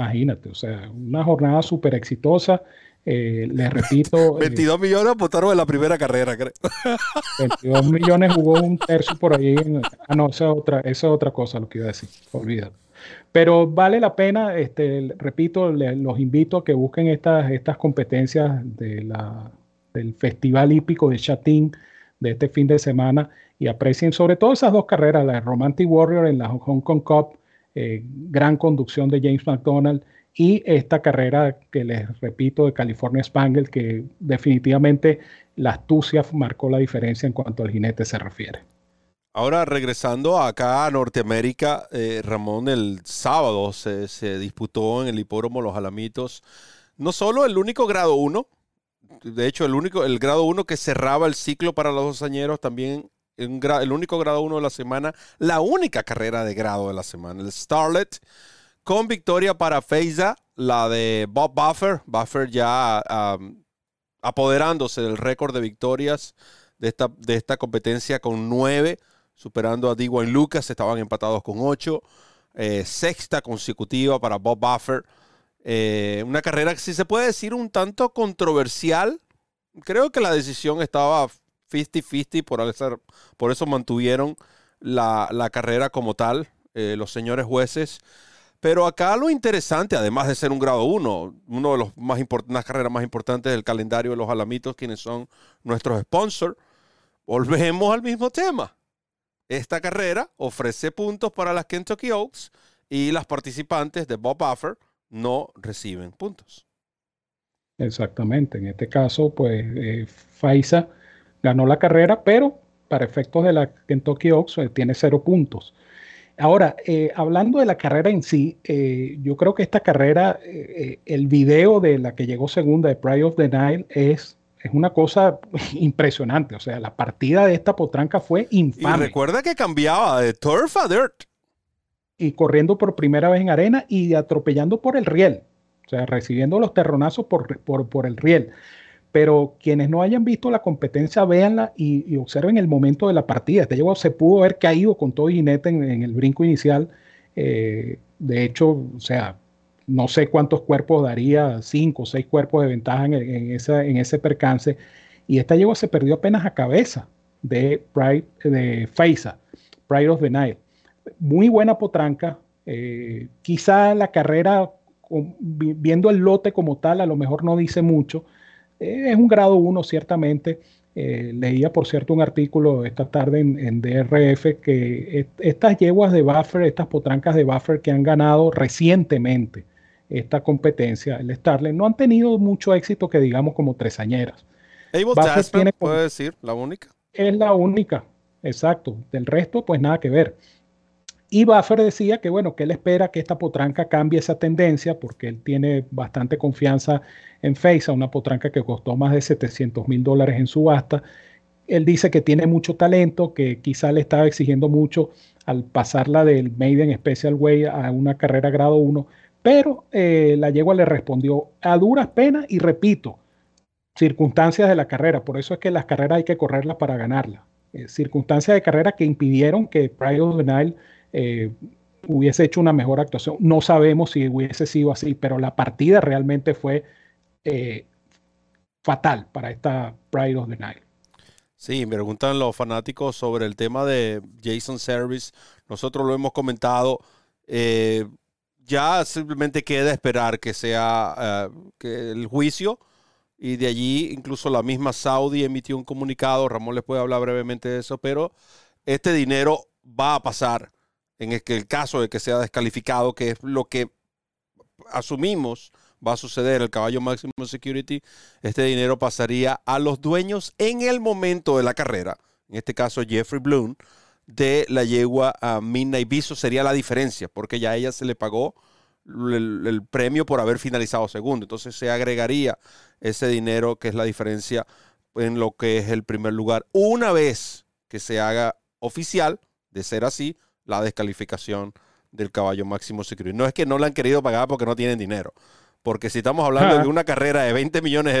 Imagínate, o sea, una jornada súper exitosa. Les repito... 22 millones apostaron en la primera carrera, creo. 22 millones jugó un tercio por ahí. No, esa es otra cosa lo que iba a decir, olvídalo. Pero vale la pena, repito, los invito a que busquen estas competencias del Festival Hípico de Sha Tin de este fin de semana y aprecien sobre todo esas dos carreras, la de Romantic Warrior en la Hong Kong Cup, gran conducción de James McDonald, y esta carrera que les repito de California Spangle, que definitivamente la astucia marcó la diferencia en cuanto al jinete se refiere. Ahora, regresando acá a Norteamérica, Ramón, el sábado se disputó en el hipódromo Los Alamitos, no solo el único grado 1, de hecho el grado 1 que cerraba el ciclo para los dosañeros, también el único grado 1 de la semana, la única carrera de grado de la semana, el Starlet, con victoria para Feiza, la de Bob Baffert. Baffert ya apoderándose del récord de victorias de esta competencia con 9, superando a D1 Lucas, estaban empatados con 8, sexta consecutiva para Bob Baffert. Una carrera que, si se puede decir, un tanto controversial. Creo que la decisión estaba 50-50, por eso mantuvieron la carrera como tal, los señores jueces. Pero acá lo interesante, además de ser un grado 1, una de las carreras más importantes del calendario de los Alamitos, quienes son nuestros sponsors, volvemos al mismo tema. Esta carrera ofrece puntos para las Kentucky Oaks y las participantes de Bob Baffert no reciben puntos. Exactamente. En este caso, pues Faisa ganó la carrera, pero para efectos de la Kentucky Oaks tiene 0 puntos. Ahora, hablando de la carrera en sí, yo creo que esta carrera, el video de la que llegó segunda de Pride of the Nile es una cosa impresionante. O sea, la partida de esta potranca fue infame. Y recuerda que cambiaba de turf a dirt. Y corriendo por primera vez en arena y atropellando por el riel. O sea, recibiendo los terronazos por el riel. Pero quienes no hayan visto la competencia, véanla y observen el momento de la partida. Este llevado se pudo haber caído con todo jinete en el brinco inicial. De hecho, o sea, no sé cuántos cuerpos daría, 5 o 6 cuerpos de ventaja en ese percance. Y esta yegua se perdió apenas a cabeza de Faisa, Pride of the Nile. Muy buena potranca. Quizá la carrera, viendo el lote como tal, a lo mejor no dice mucho. Es un grado 1, ciertamente. Leía, por cierto, un artículo esta tarde en DRF que estas yeguas de Baffert, estas potrancas de Baffert que han ganado recientemente esta competencia, el Starling, no han tenido mucho éxito, que digamos, como tresañeras. Baffert tiene, puede decir, la única. Es la única, exacto. Del resto, pues nada que ver. Y Baffert decía que, bueno, que él espera que esta potranca cambie esa tendencia porque él tiene bastante confianza en Faisa, una potranca que costó más de $700,000 en subasta. Él dice que tiene mucho talento, que quizá le estaba exigiendo mucho al pasarla del Maiden Special Way a una carrera grado 1, pero la yegua le respondió a duras penas y, repito, circunstancias de la carrera. Por eso es que las carreras hay que correrlas para ganarlas. Circunstancias de carrera que impidieron que Pride of the Nile hubiese hecho una mejor actuación. No sabemos si hubiese sido así, pero la partida realmente fue fatal para esta Pride of the Nile. Sí, me preguntan los fanáticos sobre el tema de Jason Servis. Nosotros lo hemos comentado. Ya simplemente queda esperar que sea que el juicio, y de allí incluso la misma Saudi emitió un comunicado. Ramón les puede hablar brevemente de eso, pero este dinero va a pasar en el caso de que sea descalificado, que es lo que asumimos va a suceder. El caballo Maximum Security, este dinero pasaría a los dueños en el momento de la carrera. En este caso, Jeffrey Bloom, de la yegua Midnight Biso, sería la diferencia, porque ya a ella se le pagó el premio por haber finalizado segundo. Entonces se agregaría ese dinero, que es la diferencia en lo que es el primer lugar. Una vez que se haga oficial, de ser así, la descalificación del caballo Maximum Security. No es que no la han querido pagar porque no tienen dinero, porque si estamos hablando de una carrera de $20 millones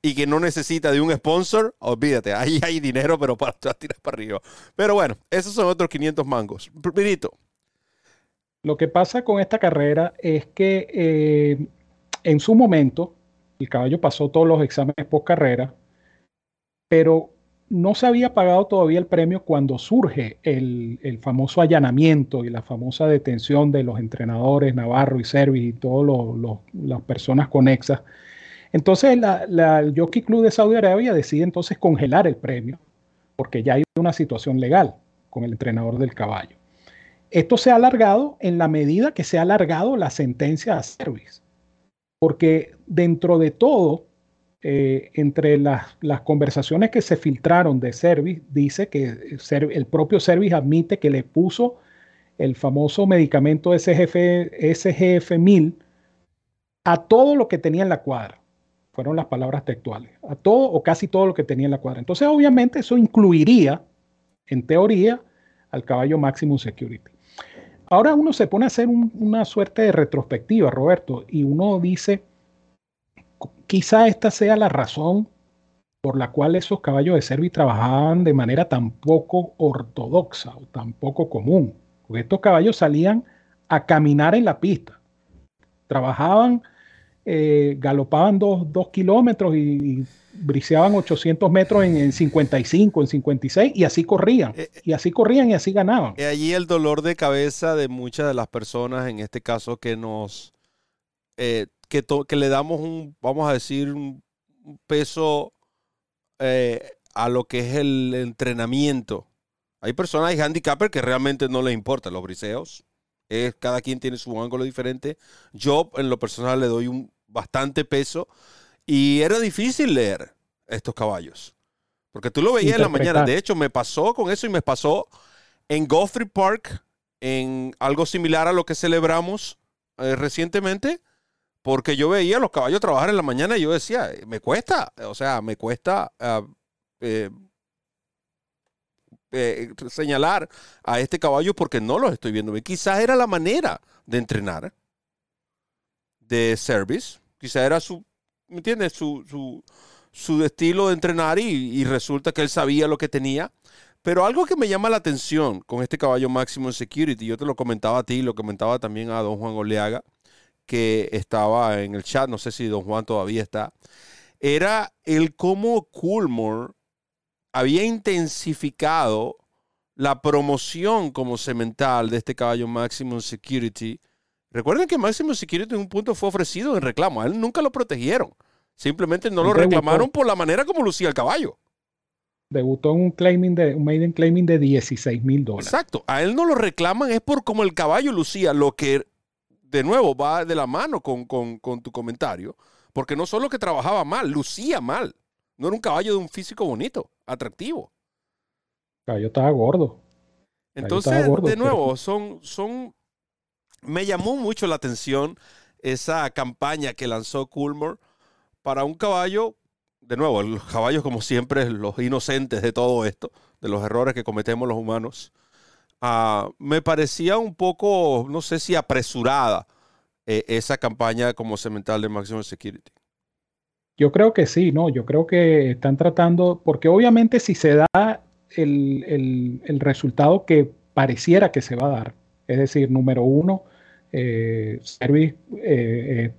y que no necesita de un sponsor, olvídate, ahí hay dinero, pero para tirar para arriba. Pero bueno, esos son otros 500 mangos. Pirito. Lo que pasa con esta carrera es que en su momento el caballo pasó todos los exámenes post carrera, pero no se había pagado todavía el premio cuando surge el famoso allanamiento y la famosa detención de los entrenadores Navarro y Servis y todas las personas conexas. Entonces el Jockey Club de Saudi Arabia decide entonces congelar el premio porque ya hay una situación legal con el entrenador del caballo. Esto se ha alargado en la medida que se ha alargado la sentencia a Servis, porque dentro de todo, entre las conversaciones que se filtraron de Servis, dice que el propio Servis admite que le puso el famoso medicamento SGF-1000 a todo lo que tenía en la cuadra. Fueron las palabras textuales. A todo o casi todo lo que tenía en la cuadra. Entonces, obviamente, eso incluiría, en teoría, al caballo Maximum Security. Ahora uno se pone a hacer una suerte de retrospectiva, Roberto, y uno dice... Quizá esta sea la razón por la cual esos caballos de Servis trabajaban de manera tan poco ortodoxa o tan poco común. Porque estos caballos salían a caminar en la pista. Trabajaban, galopaban 2 kilómetros y briseaban 800 metros en 55, en 56 y así corrían. Y así corrían y así ganaban. Y allí el dolor de cabeza de muchas de las personas, en este caso que nos... Que le damos un peso a lo que es el entrenamiento. Hay personas, hay handicappers que realmente no les importan los briseos Cada quien tiene su ángulo diferente. Yo, en lo personal, le doy un bastante peso. Y era difícil leer estos caballos, porque tú lo veías en la mañana. De hecho, me pasó con eso y me pasó en Godfrey Park, en algo similar a lo que celebramos recientemente, porque yo veía los caballos trabajar en la mañana y yo decía, me cuesta, o sea, me cuesta señalar a este caballo porque no los estoy viendo. Quizás era la manera de entrenar de Servis, quizás era su, ¿me entiendes? Su estilo de entrenar y resulta que él sabía lo que tenía. Pero algo que me llama la atención con este caballo Maximum Security, yo te lo comentaba a ti, lo comentaba también a don Juan Oleaga, que estaba en el chat, no sé si don Juan todavía está, era el cómo Coolmore había intensificado la promoción como semental de este caballo Maximum Security. Recuerden que Maximum Security en un punto fue ofrecido en reclamo, a él nunca lo protegieron, simplemente no lo reclamaron por la manera como lucía el caballo. Debutó en un maiden claiming de $16,000. Exacto. A él no lo reclaman, es por como el caballo lucía, lo que de nuevo va de la mano con tu comentario, porque no solo que trabajaba mal, lucía mal. No era un caballo de un físico bonito, atractivo. El caballo estaba gordo. Entonces, de nuevo, pero... me llamó mucho la atención esa campaña que lanzó Coolmore para un caballo. De nuevo, los caballos, como siempre, los inocentes de todo esto, de los errores que cometemos los humanos. Me parecía un poco, no sé si apresurada, esa campaña como semental de Maximum Security. Yo creo que sí, ¿no? Yo creo que están tratando, porque obviamente si se da el resultado que pareciera que se va a dar, es decir, número uno, Servis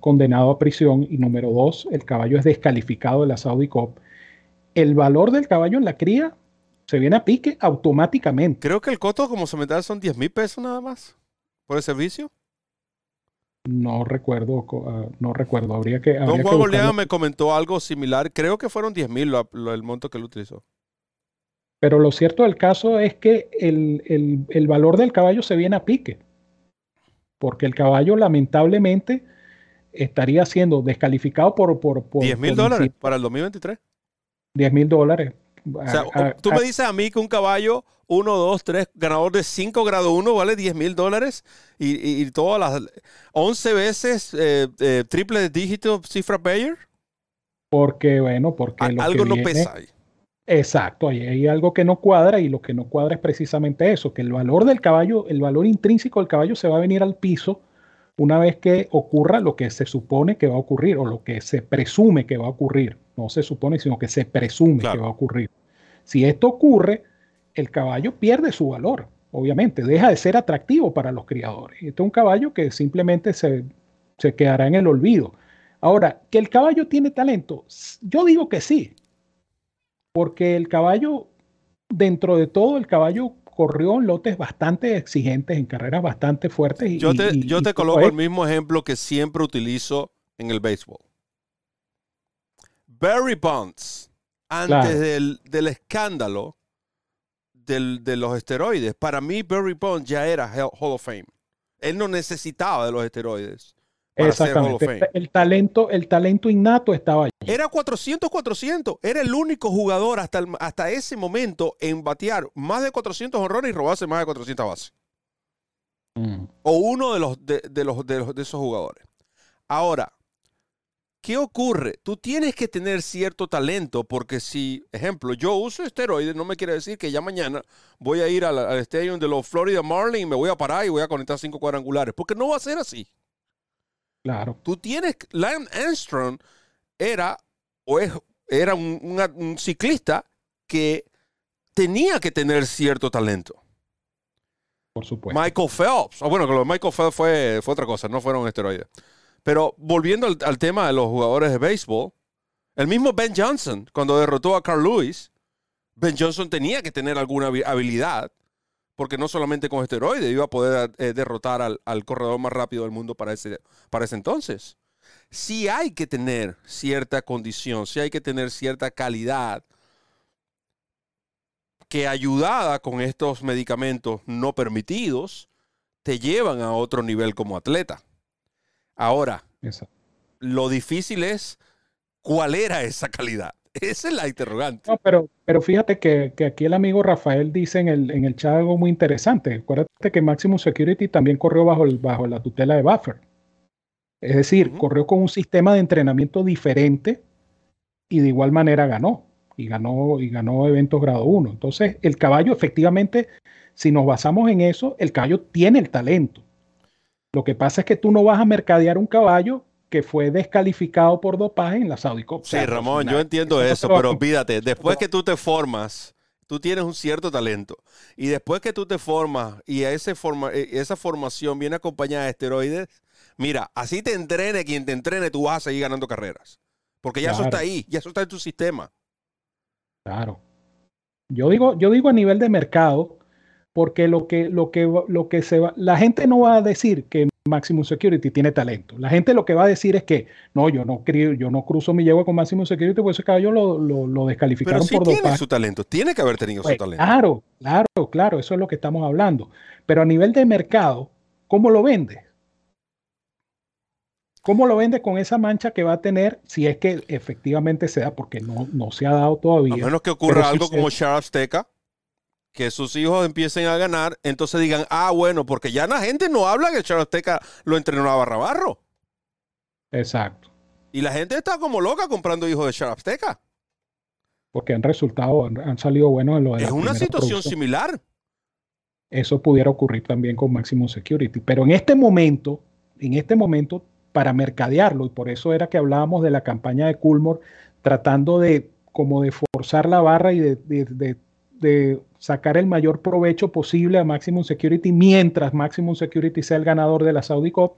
condenado a prisión, y número dos, el caballo es descalificado de la Saudi Cup. El valor del caballo en la cría se viene a pique automáticamente. Creo que el costo como semental son $10,000 nada más por el servicio. No recuerdo, habría que... Don Juan Oleaga me comentó algo similar, creo que fueron $10,000 el monto que él utilizó. Pero lo cierto del caso es que el valor del caballo se viene a pique, porque el caballo lamentablemente estaría siendo descalificado por $10,000 para el 2023. $10,000. O sea, tú me dices a mí que un caballo 1, 2, 3, ganador de 5 grado 1 vale $10,000 y todas las 11 veces triple dígito cifra payer. Porque bueno, porque algo no pesa ahí. Exacto, hay algo que no cuadra, y lo que no cuadra es precisamente eso, que el valor del caballo, el valor intrínseco del caballo se va a venir al piso una vez que ocurra lo que se supone que va a ocurrir, o lo que se presume que va a ocurrir. No se supone, sino que se presume que va a ocurrir. Si esto ocurre, el caballo pierde su valor, obviamente, deja de ser atractivo para los criadores. Este es un caballo que simplemente se quedará en el olvido. Ahora, ¿que el caballo tiene talento? Yo digo que sí. Porque el caballo, dentro de todo, el caballo corrió en lotes bastante exigentes, en carreras bastante fuertes. Yo te coloco el mismo ejemplo que siempre utilizo en el béisbol. Barry Bonds, antes del escándalo de los esteroides, para mí Barry Bonds ya era Hall of Fame. Él no necesitaba de los esteroides. Exactamente. El talento innato estaba allí. Era 400-400. Era el único jugador hasta ese momento en batear más de 400 honrones y robarse más de 400 bases. O uno de esos jugadores. Ahora, ¿qué ocurre? Tú tienes que tener cierto talento, porque si, ejemplo, yo uso esteroides, no me quiere decir que ya mañana voy a ir al estadio de los Florida Marlins y me voy a parar y voy a conectar 5 cuadrangulares, porque no va a ser así. Claro. Tú tienes, Lance Armstrong era un ciclista que tenía que tener cierto talento. Por supuesto. Michael Phelps, lo de Michael Phelps fue otra cosa, no fueron esteroides. Pero volviendo al tema de los jugadores de béisbol, el mismo Ben Johnson, cuando derrotó a Carl Lewis, Ben Johnson tenía que tener alguna habilidad, porque no solamente con esteroides iba a poder derrotar al corredor más rápido del mundo para ese entonces. Sí hay que tener cierta condición, sí hay que tener cierta calidad, que ayudada con estos medicamentos no permitidos, te llevan a otro nivel como atleta. Ahora, exacto, lo difícil es cuál era esa calidad. Esa es la interrogante. No, pero fíjate que aquí el amigo Rafael dice en el chat algo muy interesante. Acuérdate que Maximum Security también corrió bajo la tutela de Baffert. Es decir, corrió con un sistema de entrenamiento diferente y de igual manera ganó. Y ganó eventos grado 1. Entonces, el caballo, efectivamente, si nos basamos en eso, el caballo tiene el talento. Lo que pasa es que tú no vas a mercadear un caballo que fue descalificado por dopaje en la Saudi Cup. Sí, Ramón, yo entiendo eso, pero olvídate, después que tú te formas, tú tienes un cierto talento, y después que tú te formas y esa formación viene acompañada de esteroides, mira, así te entrene quien te entrene, tú vas a seguir ganando carreras, porque ya, claro, eso está ahí, ya eso está en tu sistema. Claro. Yo digo a nivel de mercado, porque lo que se va, la gente no va a decir que Maximum Security tiene talento. La gente lo que va a decir es que no, yo no cruzo mi yegua con Maximum Security porque ese caballo lo descalificaron por dopaje. Pero sí tiene su talento, tiene que haber tenido su talento. Claro, eso es lo que estamos hablando. Pero a nivel de mercado, ¿cómo lo vendes? ¿Cómo lo vendes con esa mancha que va a tener si es que efectivamente se da? Porque no se ha dado todavía. A menos que ocurra algo como Sharp Azteca, que sus hijos empiecen a ganar, entonces digan, ah, bueno, porque ya la gente no habla que el Charro Azteca lo entrenó a Barrabarro. Exacto. Y la gente está como loca comprando hijos de Charro Azteca. Porque han salido buenos en lo de la primera situación producción. Similar. Eso pudiera ocurrir también con Maximum Security. Pero en este momento, para mercadearlo, y por eso era que hablábamos de la campaña de Coolmore, tratando de forzar la barra y de sacar el mayor provecho posible a Maximum Security mientras Maximum Security sea el ganador de la Saudi Cup,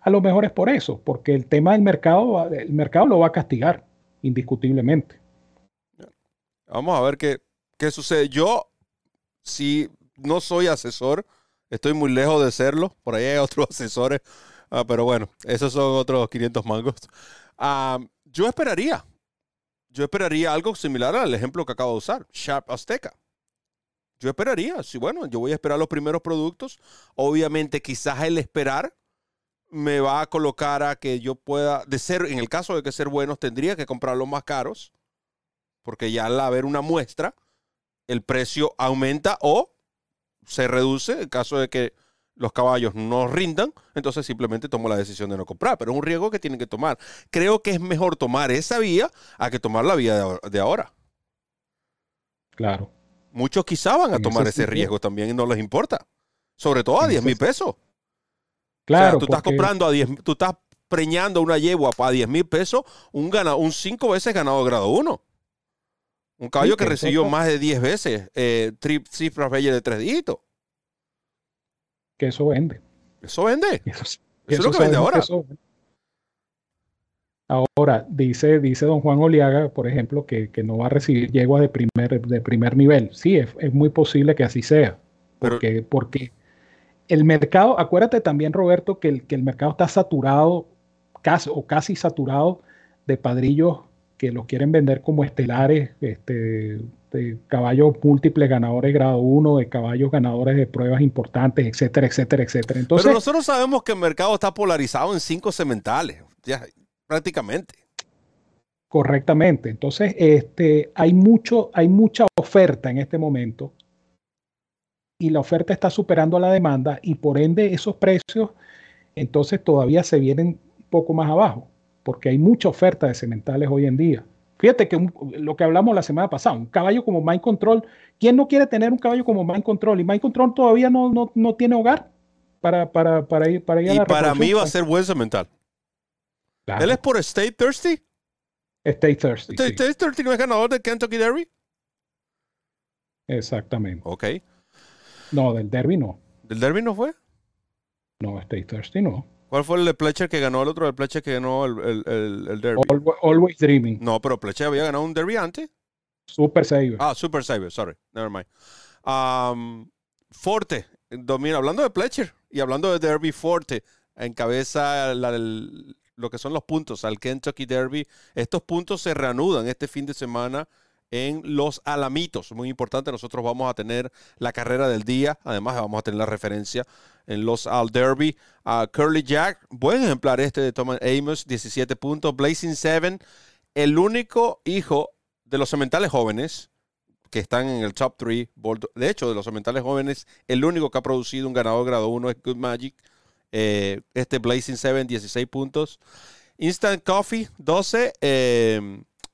a lo mejor es por eso, porque el tema del mercado, el mercado lo va a castigar indiscutiblemente. Vamos a ver qué sucede. Yo, si no soy asesor, estoy muy lejos de serlo, por ahí hay otros asesores, pero bueno, esos son otros 500 mangos. Yo esperaría algo similar al ejemplo que acabo de usar, Sharp Azteca. Yo esperaría, sí, bueno, yo voy a esperar los primeros productos. Obviamente, quizás el esperar me va a colocar a que yo pueda, en el caso de que ser buenos, tendría que comprar los más caros, porque ya al haber una muestra, el precio aumenta o se reduce. En caso de que los caballos no rindan, entonces simplemente tomo la decisión de no comprar, pero es un riesgo que tienen que tomar. Creo que es mejor tomar esa vía a que tomar la vía de ahora. Claro. Muchos quizá van a tomar ese riesgo también y no les importa. Sobre todo a 10 mil pesos. Claro. O sea, tú estás comprando a 10, tú estás preñando una yegua para 10 mil pesos, un 5 veces ganado grado 1. Un caballo que recibió más de 10 veces cifras bellas de 3 dígitos. Que eso vende. ¿Eso vende? Eso es lo que vende ahora. Ahora, dice don Juan Oliaga, por ejemplo, que no va a recibir yeguas de primer nivel. Sí, es muy posible que así sea. Porque el mercado, acuérdate también, Roberto, que el mercado está saturado, casi saturado, de padrillos que los quieren vender como estelares, de caballos múltiples ganadores grado 1, de caballos ganadores de pruebas importantes, etcétera, etcétera, etcétera. Entonces, pero nosotros sabemos que el mercado está polarizado en 5 sementales. Ya. Prácticamente. Correctamente. Entonces, hay mucha oferta en este momento y la oferta está superando a la demanda y por ende esos precios entonces todavía se vienen un poco más abajo porque hay mucha oferta de sementales hoy en día. Fíjate que lo que hablamos la semana pasada, un caballo como Mind Control, ¿quién no quiere tener un caballo como Mind Control? Y Mind Control todavía no tiene hogar para ir a la reproducción. Y para mí va a ser buen semental. Claro. ¿Él es por State Thirsty? State Thirsty. ¿State Thirsty no es ganador del Kentucky Derby? Exactamente. Ok. No, del Derby no. ¿Del Derby no fue? No, State Thirsty no. ¿Cuál fue el de Pletcher que ganó el otro? El Pletcher que ganó el Derby. Always Dreaming. No, pero Pletcher había ganado un Derby antes. Super Saver. Ah, Super Saver, sorry. Never mind. Forte. Domina. Hablando de Pletcher y hablando de Derby, Forte encabeza lo que son los puntos al Kentucky Derby. Estos puntos se reanudan este fin de semana en Los Alamitos. Muy importante, nosotros vamos a tener la carrera del día, además vamos a tener la referencia en Los Al Derby. Curly Jack, buen ejemplar este de Thomas Amos, 17 puntos. Blazing Seven, el único hijo de los sementales jóvenes que están en el top 3. De hecho, de los sementales jóvenes, el único que ha producido un ganador grado 1 es Good Magic. Este Blazing Seven, 16 puntos. Instant Coffee, 12.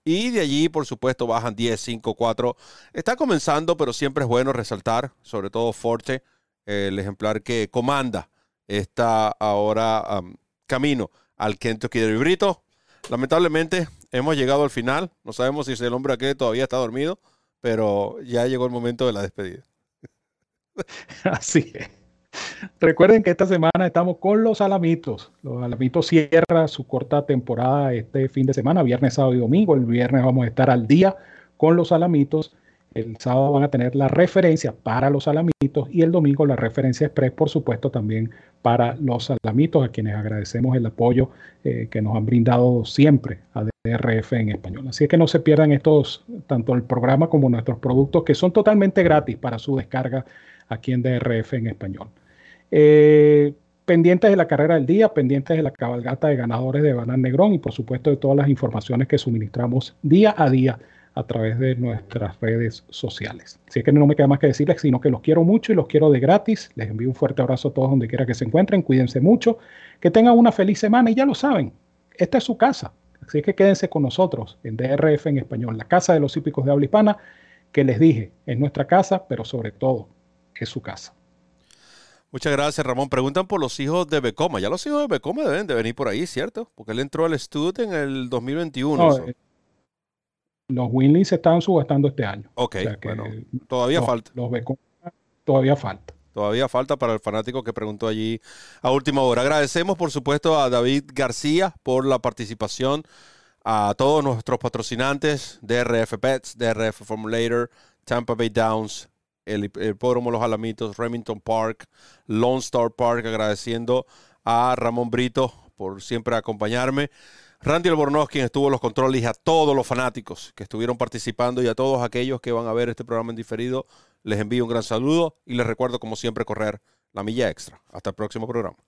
Y de allí, por supuesto, bajan 10, 5, 4. Está comenzando, pero siempre es bueno resaltar, sobre todo Forte, el ejemplar que comanda. Está ahora camino al Kentucky Derby. Brito, lamentablemente, hemos llegado al final. No sabemos si el hombre aquel todavía está dormido, pero ya llegó el momento de la despedida. Así es. Recuerden que esta semana estamos con Los Alamitos. Los Alamitos cierra su corta temporada este fin de semana, viernes, sábado y domingo. El viernes vamos a estar al día con Los Alamitos. El sábado van a tener la referencia para Los Alamitos y el domingo la referencia express, por supuesto, también para Los Alamitos, a quienes agradecemos el apoyo que nos han brindado siempre a DRF en Español. Así es que no se pierdan estos, tanto el programa como nuestros productos, que son totalmente gratis para su descarga aquí en DRF en Español. Pendientes de la carrera del día, pendientes de la cabalgata de ganadores de Banán Negrón y por supuesto de todas las informaciones que suministramos día a día a través de nuestras redes sociales. Así que no me queda más que decirles, sino que los quiero mucho y los quiero de gratis. Les envío un fuerte abrazo a todos donde quiera que se encuentren. Cuídense mucho, que tengan una feliz semana y ya lo saben, esta es su casa. Así que quédense con nosotros en DRF en Español, la casa de los hípicos de habla hispana, que les dije, es nuestra casa, pero sobre todo es su casa. Muchas gracias, Ramón. Preguntan por los hijos de Becoma. Ya los hijos de Becoma deben de venir por ahí, ¿cierto? Porque él entró al Stud en el 2021. No, los Winley se están subastando este año. Ok, o sea que, bueno, todavía falta. Los Becoma todavía falta. Todavía falta para el fanático que preguntó allí a última hora. Agradecemos, por supuesto, a David García por la participación, a todos nuestros patrocinantes, DRF Bets, DRF Formulator, Tampa Bay Downs, el Hipódromo Los Alamitos, Remington Park, Lone Star Park, agradeciendo a Ramón Brito por siempre acompañarme. Randy Albornoz, quien estuvo en los controles, y a todos los fanáticos que estuvieron participando y a todos aquellos que van a ver este programa en diferido, les envío un gran saludo y les recuerdo, como siempre, correr la milla extra. Hasta el próximo programa.